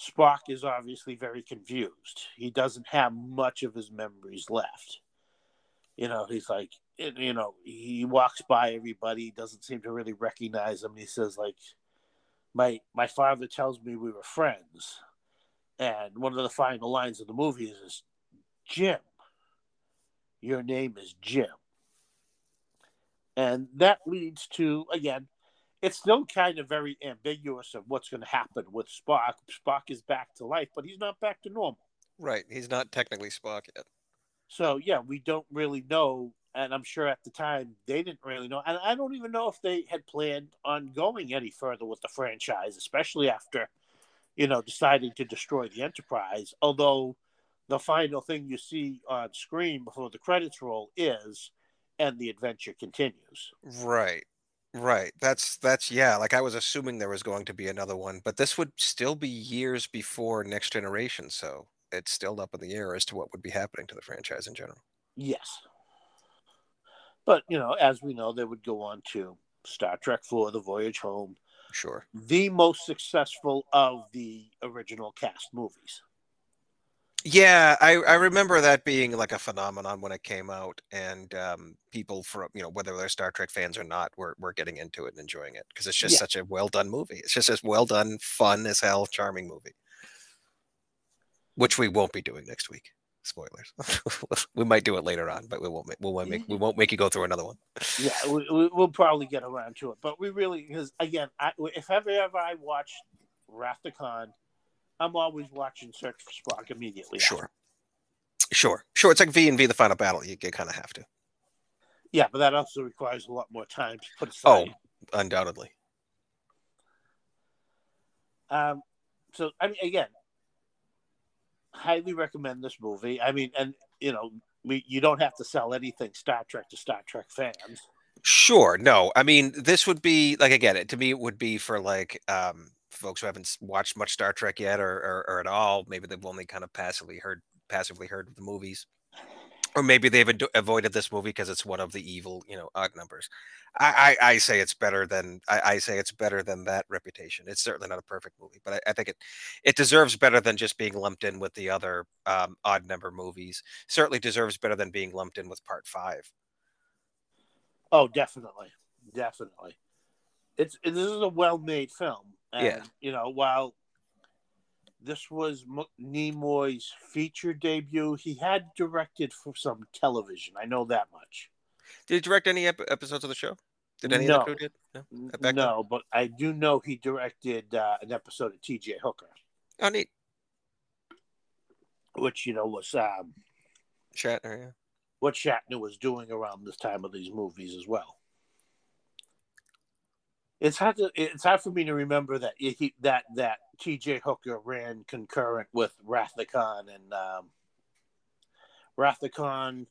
Spock is obviously very confused. He doesn't have much of his memories left. You know, he's like, you know, he walks by everybody, doesn't seem to really recognize him. He says, like, my my father tells me we were friends. And one of the final lines of the movie is, Jim, your name is Jim. And that leads to, again, it's still kind of very ambiguous of what's going to happen with Spock. Spock is back to life, but he's not back to normal. Right. He's not technically Spock yet. So, yeah, we don't really know. And I'm sure at the time they didn't really know. And I don't even know if they had planned on going any further with the franchise, especially after, you know, deciding to destroy the Enterprise. Although the final thing you see on screen before the credits roll is... and the adventure continues. Right. Right. That's, that's, yeah. Like I was assuming there was going to be another one, but this would still be years before Next Generation. So it's still up in the air as to what would be happening to the franchise in general. Yes. But, you know, as we know, they would go on to Star Trek four, The Voyage Home, sure. The most successful of the original cast movies. Yeah, I, I remember that being like a phenomenon when it came out, and um, people from, you know, whether they're Star Trek fans or not, were, were getting into it and enjoying it because it's just yeah. such a well done movie. It's just as well done, fun as hell, charming movie, which we won't be doing next week. Spoilers. We might do it later on, but we won't make, we won't make, we won't make you go through another one. Yeah, we, we'll probably get around to it, but we really, because again, I, if ever, ever I watch Wrath of Khan, I'm always watching Search for Spock immediately. Sure. After. Sure. Sure. It's like V and V, the final battle. You, you kind of have to. Yeah, but that also requires a lot more time to put aside. Oh, undoubtedly. Um, so, I mean, again, highly recommend this movie. I mean, and, you know, we, you don't have to sell anything Star Trek to Star Trek fans. Sure. No. I mean, this would be, like, again, it, to me, it would be for, like, um, folks who haven't watched much Star Trek yet, or, or, or at all. Maybe they've only kind of passively heard passively heard of the movies, or maybe they've ad- avoided this movie because it's one of the evil, you know, odd numbers. I, I, I say it's better than I, I say it's better than that reputation. It's certainly not a perfect movie, but I, I think it it deserves better than just being lumped in with the other um, odd number movies. Certainly deserves better than being lumped in with Part Five. Oh, definitely, definitely. It's it, this is a well-made film. And, yeah, you know, while this was Nimoy's feature debut, he had directed for some television. I know that much. Did he direct any ep- episodes of the show? Did any no. of the crew did? No, no but I do know he directed uh, an episode of T J Hooker. Oh, neat. Which, you know, was um, Shatner, yeah. What Shatner was doing around this time of these movies as well. It's hard to, it's hard for me to remember that he, that that T J Hooker ran concurrent with Wrath of Khan, and um, Wrath of Khan,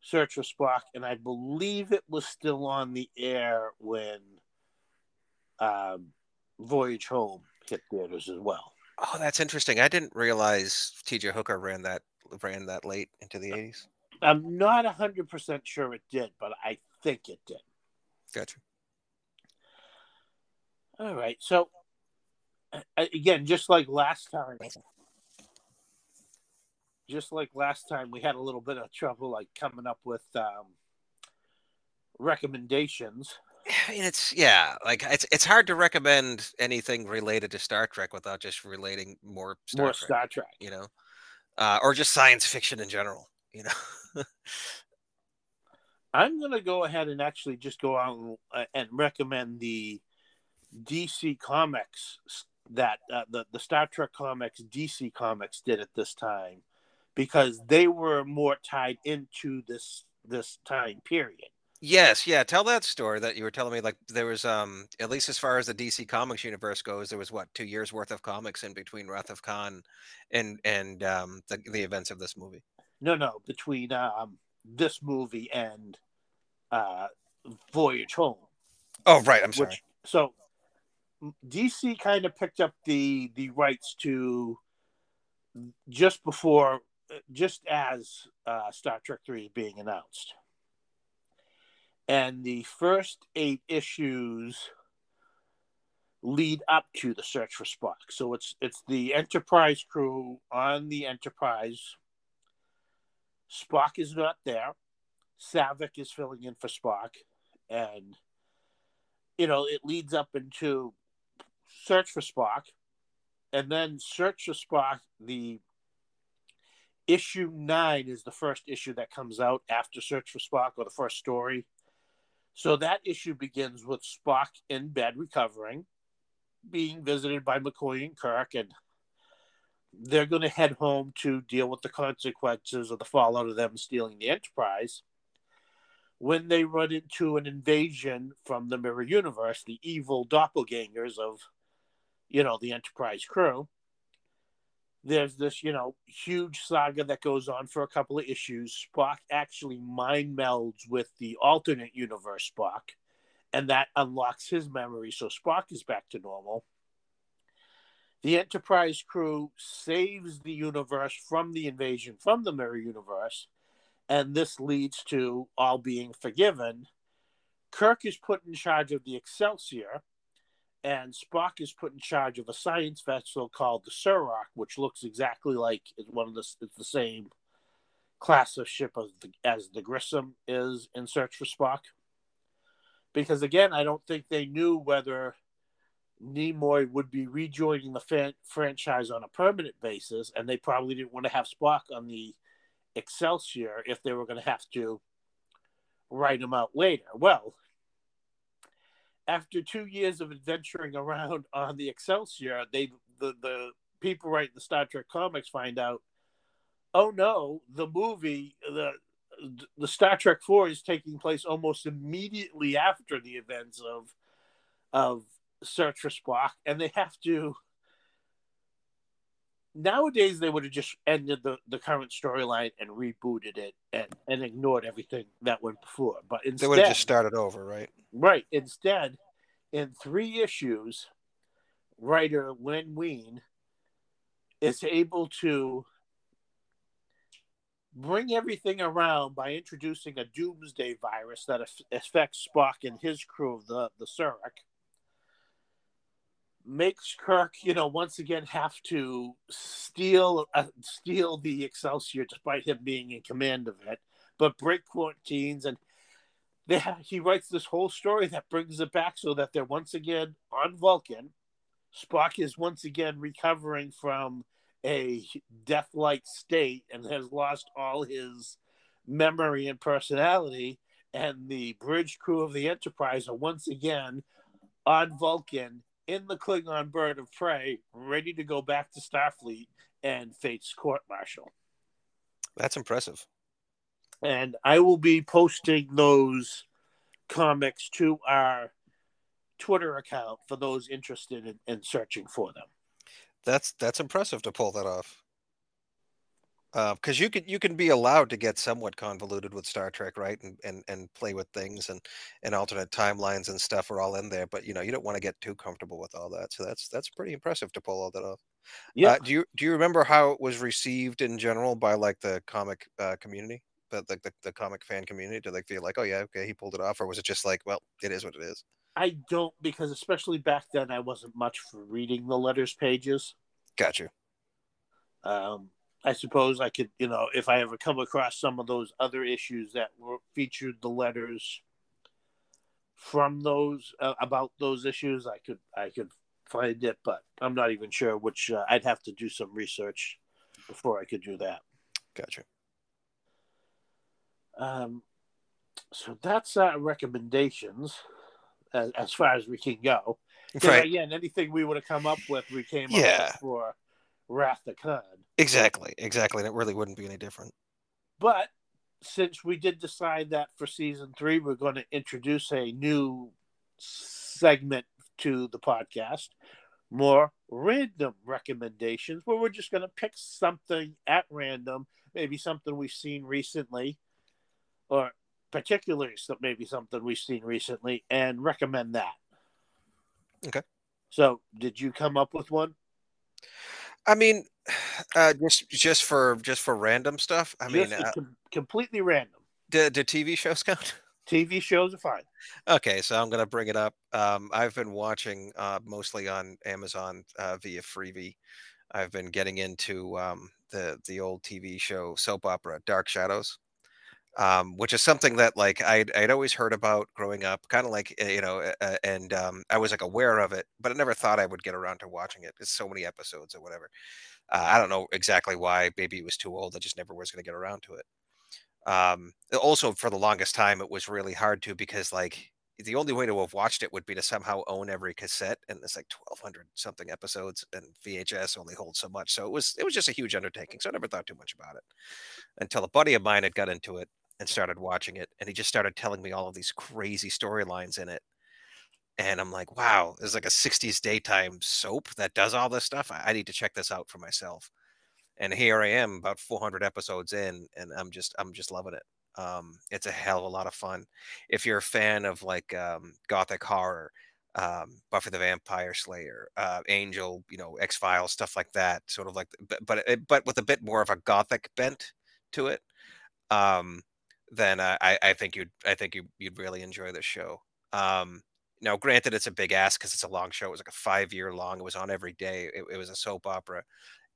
Search for Spock, and I believe it was still on the air when um, Voyage Home hit theaters as well. Oh, that's interesting. I didn't realize T J Hooker ran that ran that late into the eighties. I'm not one hundred percent sure it did, but I think it did. Gotcha. All right, so again, just like last time, just like last time, we had a little bit of trouble like coming up with um, recommendations. I mean, it's yeah, like it's it's hard to recommend anything related to Star Trek without just relating more Star more Trek, Star Trek, you know, uh, or just science fiction in general, you know. I'm gonna go ahead and actually just go out and recommend the D C Comics that uh, the the Star Trek comics D C Comics did at this time, because they were more tied into this this time period. Yes, yeah. Tell that story that you were telling me. Like there was um at least as far as the D C Comics universe goes, there was what two years worth of comics in between Wrath of Khan and and um the, the events of this movie. No, no, between um this movie and uh Voyage Home. Oh, right. I'm sorry. Which, so. D C kind of picked up the the rights to just before, just as uh, Star Trek three is being announced. And the first eight issues lead up to the Search for Spock. So it's it's the Enterprise crew on the Enterprise. Spock is not there. Saavik is filling in for Spock. And, you know, it leads up into Search for Spock, and then Search for Spock, the issue nine is the first issue that comes out after Search for Spock, or the first story. So that issue begins with Spock in bed recovering, being visited by McCoy and Kirk, and they're going to head home to deal with the consequences of the fallout of them stealing the Enterprise, when they run into an invasion from the Mirror Universe, the evil doppelgangers of, you know, the Enterprise crew. There's this, you know, huge saga that goes on for a couple of issues. Spock actually mind melds with the alternate universe Spock, and that unlocks his memory, so Spock is back to normal. The Enterprise crew saves the universe from the invasion from the Mirror Universe, and this leads to all being forgiven. Kirk is put in charge of the Excelsior, and Spock is put in charge of a science vessel called the Surak, which looks exactly like it's one of the it's the same class of ship as the, as the Grissom is in Search for Spock. Because again, I don't think they knew whether Nimoy would be rejoining the fan- franchise on a permanent basis, and they probably didn't want to have Spock on the Excelsior if they were going to have to write him out later. Well, after two years of adventuring around on the Excelsior, they the, the people writing the Star Trek comics find out, oh no, the movie, the the Star Trek four is taking place almost immediately after the events of of Search for Spock, and they have to. Nowadays, they would have just ended the, the current storyline and rebooted it and, and ignored everything that went before. But instead, they would have just started over, right? Right. Instead, in three issues, writer Len Wein is able to bring everything around by introducing a doomsday virus that af- affects Spock and his crew of the, the Sarek. Makes Kirk, you know, once again have to steal uh, steal the Excelsior despite him being in command of it, but break quarantines. And they ha- he writes this whole story that brings it back so that they're once again on Vulcan. Spock is once again recovering from a death-like state and has lost all his memory and personality. And the bridge crew of the Enterprise are once again on Vulcan in the Klingon bird of prey, ready to go back to Starfleet and fate's court-martial. That's impressive. And I will be posting those comics to our Twitter account for those interested in, in searching for them. That's that's impressive to pull that off. Because uh, you can you can be allowed to get somewhat convoluted with Star Trek, right, and and, and play with things and, and alternate timelines and stuff are all in there. But you know you don't want to get too comfortable with all that. So that's that's pretty impressive to pull all that off. Yeah. Uh, do you do you remember how it was received in general by like the comic uh, community, but like the, the comic fan community? Did they feel like, oh yeah, okay, he pulled it off, or was it just like, well, it is what it is? I don't, because especially back then I wasn't much for reading the letters pages. Gotcha. Um. I suppose I could, you know, if I ever come across some of those other issues that were featured the letters from those uh, about those issues, I could I could find it, but I'm not even sure which. Uh, I'd have to do some research before I could do that. Gotcha. Um, so that's our recommendations as, as far as we can go. Right. Again, anything we would have come up with, we came yeah. up with for Wrath of Khan. Exactly, exactly. And it really wouldn't be any different. But since we did decide that for season three, we're going to introduce a new segment to the podcast, more random recommendations, where we're just going to pick something at random, maybe something we've seen recently, or particularly maybe something we've seen recently, and recommend that. Okay. So did you come up with one? I mean, uh, just just for just for random stuff. I mean, uh, com- completely random. Do, do T V shows count? T V shows are fine. Okay, so I'm gonna bring it up. Um, I've been watching uh, mostly on Amazon uh, via freebie. I've been getting into um, the the old T V show soap opera, Dark Shadows, um, which is something that like I'd I'd always heard about growing up, kind of like you know, uh, and um, I was like aware of it, but I never thought I would get around to watching it. It's so many episodes or whatever. Uh, I don't know exactly why. Maybe it was too old. I just never was going to get around to it. Um, also, for the longest time, it was really hard to because, like, the only way to have watched it would be to somehow own every cassette, and it's like twelve hundred something episodes, and V H S only holds so much. So it was it was just a huge undertaking. So I never thought too much about it until a buddy of mine had got into it and started watching it, and he just started telling me all of these crazy storylines in it. And I'm like, wow, there's like a sixties daytime soap that does all this stuff. I need to check this out for myself. And here I am about four hundred episodes in, and I'm just I'm just loving it. Um, it's a hell of a lot of fun. If you're a fan of like um, Gothic horror, um, Buffy the Vampire Slayer, uh, Angel, you know, X-Files, stuff like that, sort of like, but but, but with a bit more of a Gothic bent to it, um, then I, I think you'd I think you you'd really enjoy this show. Um, Now, granted, it's a big ask because it's a long show. It was like a five-year long. It was on every day. It, it was a soap opera.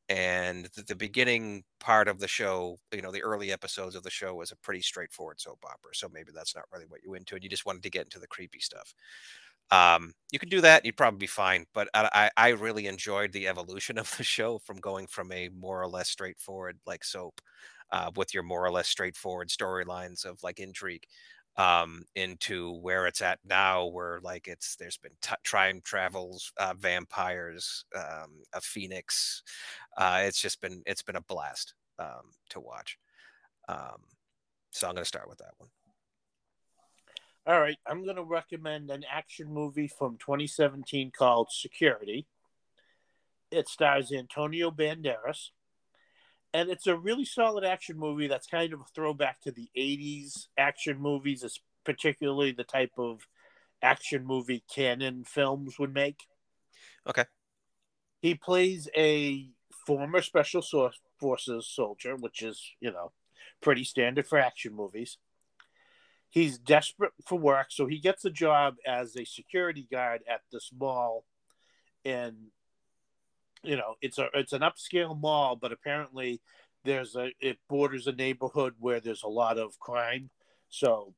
And the, the beginning part of the show, you know, the early episodes of the show was a pretty straightforward soap opera. So maybe that's not really what you're into, and you just wanted to get into the creepy stuff. Um, you could do that. You'd probably be fine. But I, I really enjoyed the evolution of the show from going from a more or less straightforward, like, soap uh, with your more or less straightforward storylines of, like, intrigue, um into where it's at now, where, like, it's there's been t time travels, uh vampires, um a phoenix. uh it's just been it's been a blast um to watch. Um so I'm gonna start with that one. All right, I'm gonna recommend an action movie from twenty seventeen called Security. It stars Antonio Banderas, and it's a really solid action movie that's kind of a throwback to the eighties action movies. It's particularly the type of action movie Cannon Films would make. Okay. He plays a former Special Forces soldier, which is, you know, pretty standard for action movies. He's desperate for work, so he gets a job as a security guard at this mall in... You know, it's a it's an upscale mall, but apparently there's a it borders a neighborhood where there's a lot of crime. So,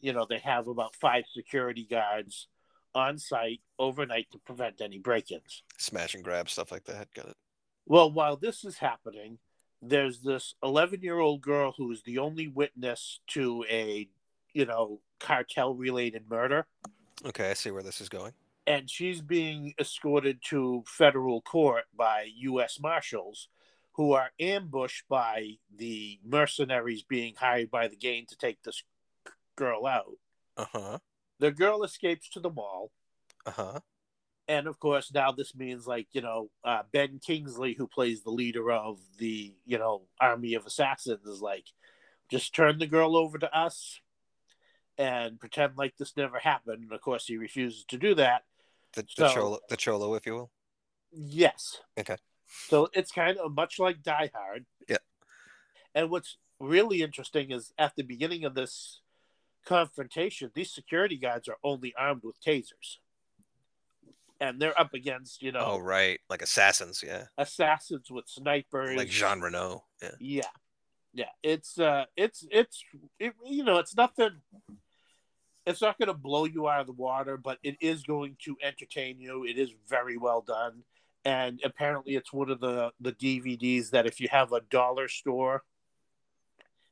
you know, they have about five security guards on site overnight to prevent any break-ins. Smash and grab, stuff like that. Got it. Well, while this is happening, there's this eleven-year-old girl who is the only witness to a, you know, cartel-related murder. Okay, I see where this is going. And she's being escorted to federal court by U S Marshals, who are ambushed by the mercenaries being hired by the gang to take this girl out. Uh-huh. The girl escapes to the mall. Uh-huh. And, of course, now this means, like, you know, uh, Ben Kingsley, who plays the leader of the, you know, Army of Assassins, is like, just turn the girl over to us and pretend like this never happened. And, of course, he refuses to do that. The, the, so, cholo, the cholo, if you will. Yes. Okay. So it's kind of much like Die Hard. Yeah. And what's really interesting is at the beginning of this confrontation, these security guards are only armed with tasers, and they're up against, you know, oh right, like assassins, yeah, assassins with snipers, like Jean Reno. Yeah. Yeah. Yeah. It's uh, it's it's it, you know, it's nothing. It's not going to blow you out of the water, but it is going to entertain you. It is very well done. And apparently it's one of the, the D V Ds that if you have a dollar store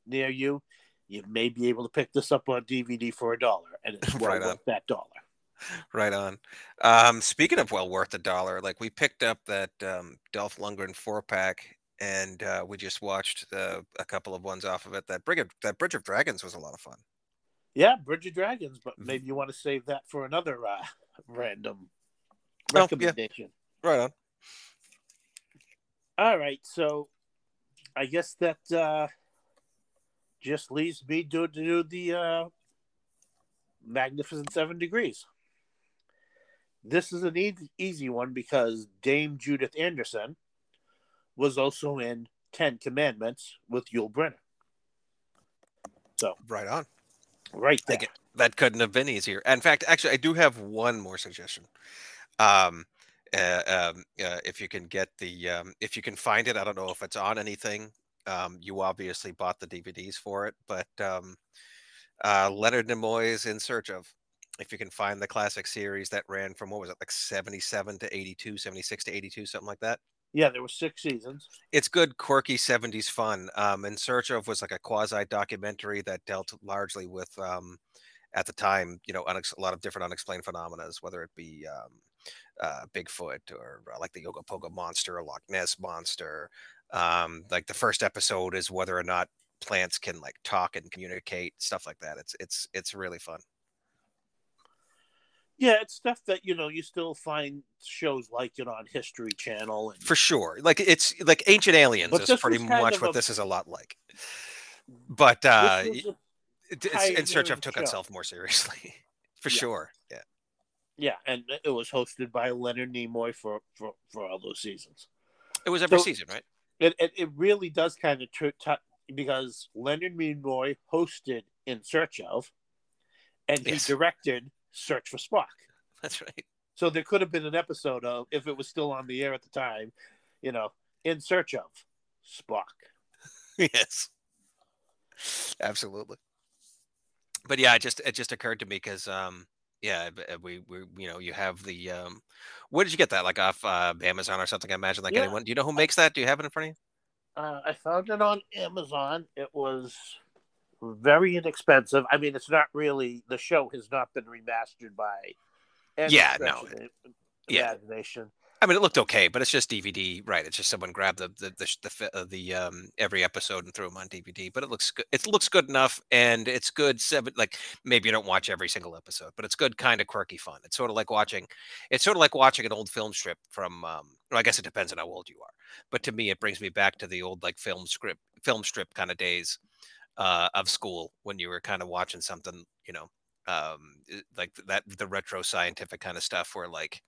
near you, you may be able to pick this up on D V D for a dollar. And it's well right worth on. that dollar. Right on. Um, speaking of well worth a dollar, like, we picked up that um, Dolph Lundgren four-pack, and uh, we just watched uh, a couple of ones off of it. That Bridge of, that Bridge of Dragons was a lot of fun. Yeah, Bridge of Dragons, but maybe you want to save that for another uh, random recommendation. Oh, yeah. Right on. All right, so I guess that uh, just leaves me to do the uh, Magnificent Seven Degrees. This is an e easy one because Dame Judith Anderson was also in Ten Commandments with Yul Brynner. So right on. Right. Like, that couldn't have been easier. In fact, actually, I do have one more suggestion. Um, uh, um, uh, if you can get the, um, if you can find it, I don't know if it's on anything. Um, you obviously bought the D V Ds for it, but um, uh, Leonard Nimoy's In Search Of. If you can find the classic series that ran from, what was it, like seventy-seven to eighty-two, seventy-six to eighty-two, something like that. Yeah, there were six seasons. It's good, quirky seventies fun. Um, In Search Of was like a quasi-documentary that dealt largely with, um, at the time, you know, a lot of different unexplained phenomena, whether it be um, uh, Bigfoot or uh, like the Yogopogo monster or Loch Ness monster. Um, like the first episode is whether or not plants can, like, talk and communicate, stuff like that. It's it's it's really fun. Yeah, it's stuff that, you know, you still find shows like it on History Channel. And... For sure. Like, it's like Ancient Aliens is pretty much what a... this is a lot like. But uh, In Search Of took show. itself more seriously. For yeah. sure. Yeah. Yeah, and it was hosted by Leonard Nimoy for, for, for all those seasons. It was every so season, right? It, it, it really does kind of touch, because Leonard Nimoy hosted In Search Of, and he yes. directed Search for Spock. That's right. So there could have been an episode of, if it was still on the air at the time, you know, In Search Of Spock. Yes. Absolutely. But yeah, it just, it just occurred to me because, um, yeah, we, we, you know, you have the, um, where did you get that? Like off uh, Amazon or something, I imagine, like yeah. anyone. Do you know who makes that? Do you have it in front of you? Uh, I found it on Amazon. It was very inexpensive. I mean, it's not really, the show has not been remastered by any yeah, no. yeah. imagination. I mean, it looked okay, but it's just D V D, right? It's just someone grabbed the the the, the, the um, every episode and threw them on D V D. But it looks good. It looks good enough, and it's good. Seven, like maybe you don't watch every single episode, but it's good, kind of quirky fun. It's sort of like watching, it's sort of like watching an old film strip from. Um, well, I guess it depends on how old you are, but to me, it brings me back to the old like film script, film strip kind of days uh, of school when you were kind of watching something, you know, um, like that the retro scientific kind of stuff where like.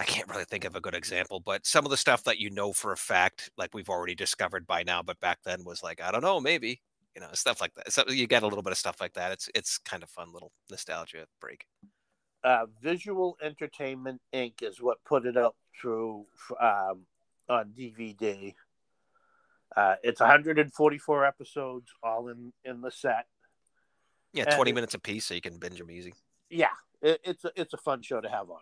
I can't really think of a good example, but some of the stuff that you know for a fact, like we've already discovered by now, but back then was like, I don't know, maybe, you know, stuff like that. So you get a little bit of stuff like that. It's it's kind of fun little nostalgia break. Uh, Visual Entertainment Incorporated is what put it up through um, on D V D. Uh, it's one hundred forty-four episodes, all in, in the set. Yeah, and twenty it, minutes a piece, so you can binge them easy. Yeah, it, it's a, it's a fun show to have on.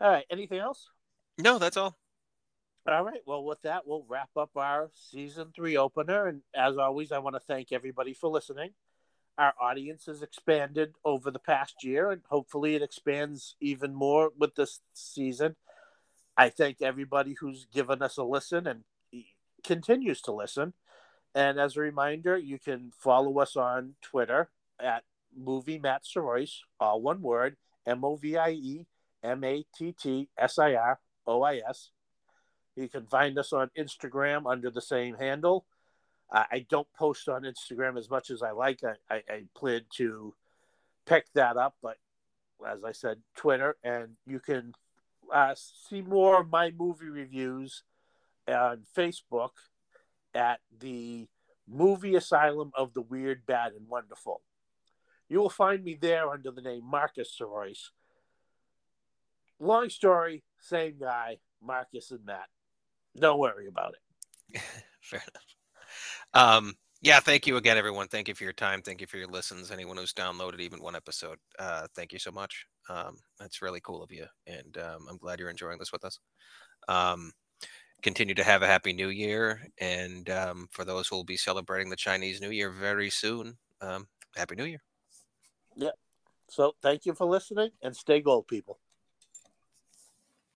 All right. Anything else? No, that's all. All right. Well, with that, we'll wrap up our season three opener. And as always, I want to thank everybody for listening. Our audience has expanded over the past year, and hopefully it expands even more with this season. I thank everybody who's given us a listen and continues to listen. And as a reminder, you can follow us on Twitter at Movie Matt Soroyce, all one word, M O V I E M A T T S I R O I S. You can find us on Instagram under the same handle. Uh, I don't post on Instagram as much as I like. I, I, I plan to pick that up, but as I said, Twitter. And you can uh, see more of my movie reviews on Facebook at the Movie Asylum of the Weird, Bad, and Wonderful. You will find me there under the name Marcus Soroyce. Long story, same guy, Marcus and Matt. Don't worry about it. Fair enough. Um, yeah, thank you again, everyone. Thank you for your time. Thank you for your listens. Anyone who's downloaded even one episode, uh, thank you so much. Um, that's really cool of you, and um, I'm glad you're enjoying this with us. Um, continue to have a happy New Year, and um, for those who will be celebrating the Chinese New Year very soon, um, happy New Year. Yeah. So thank you for listening, and stay gold, people.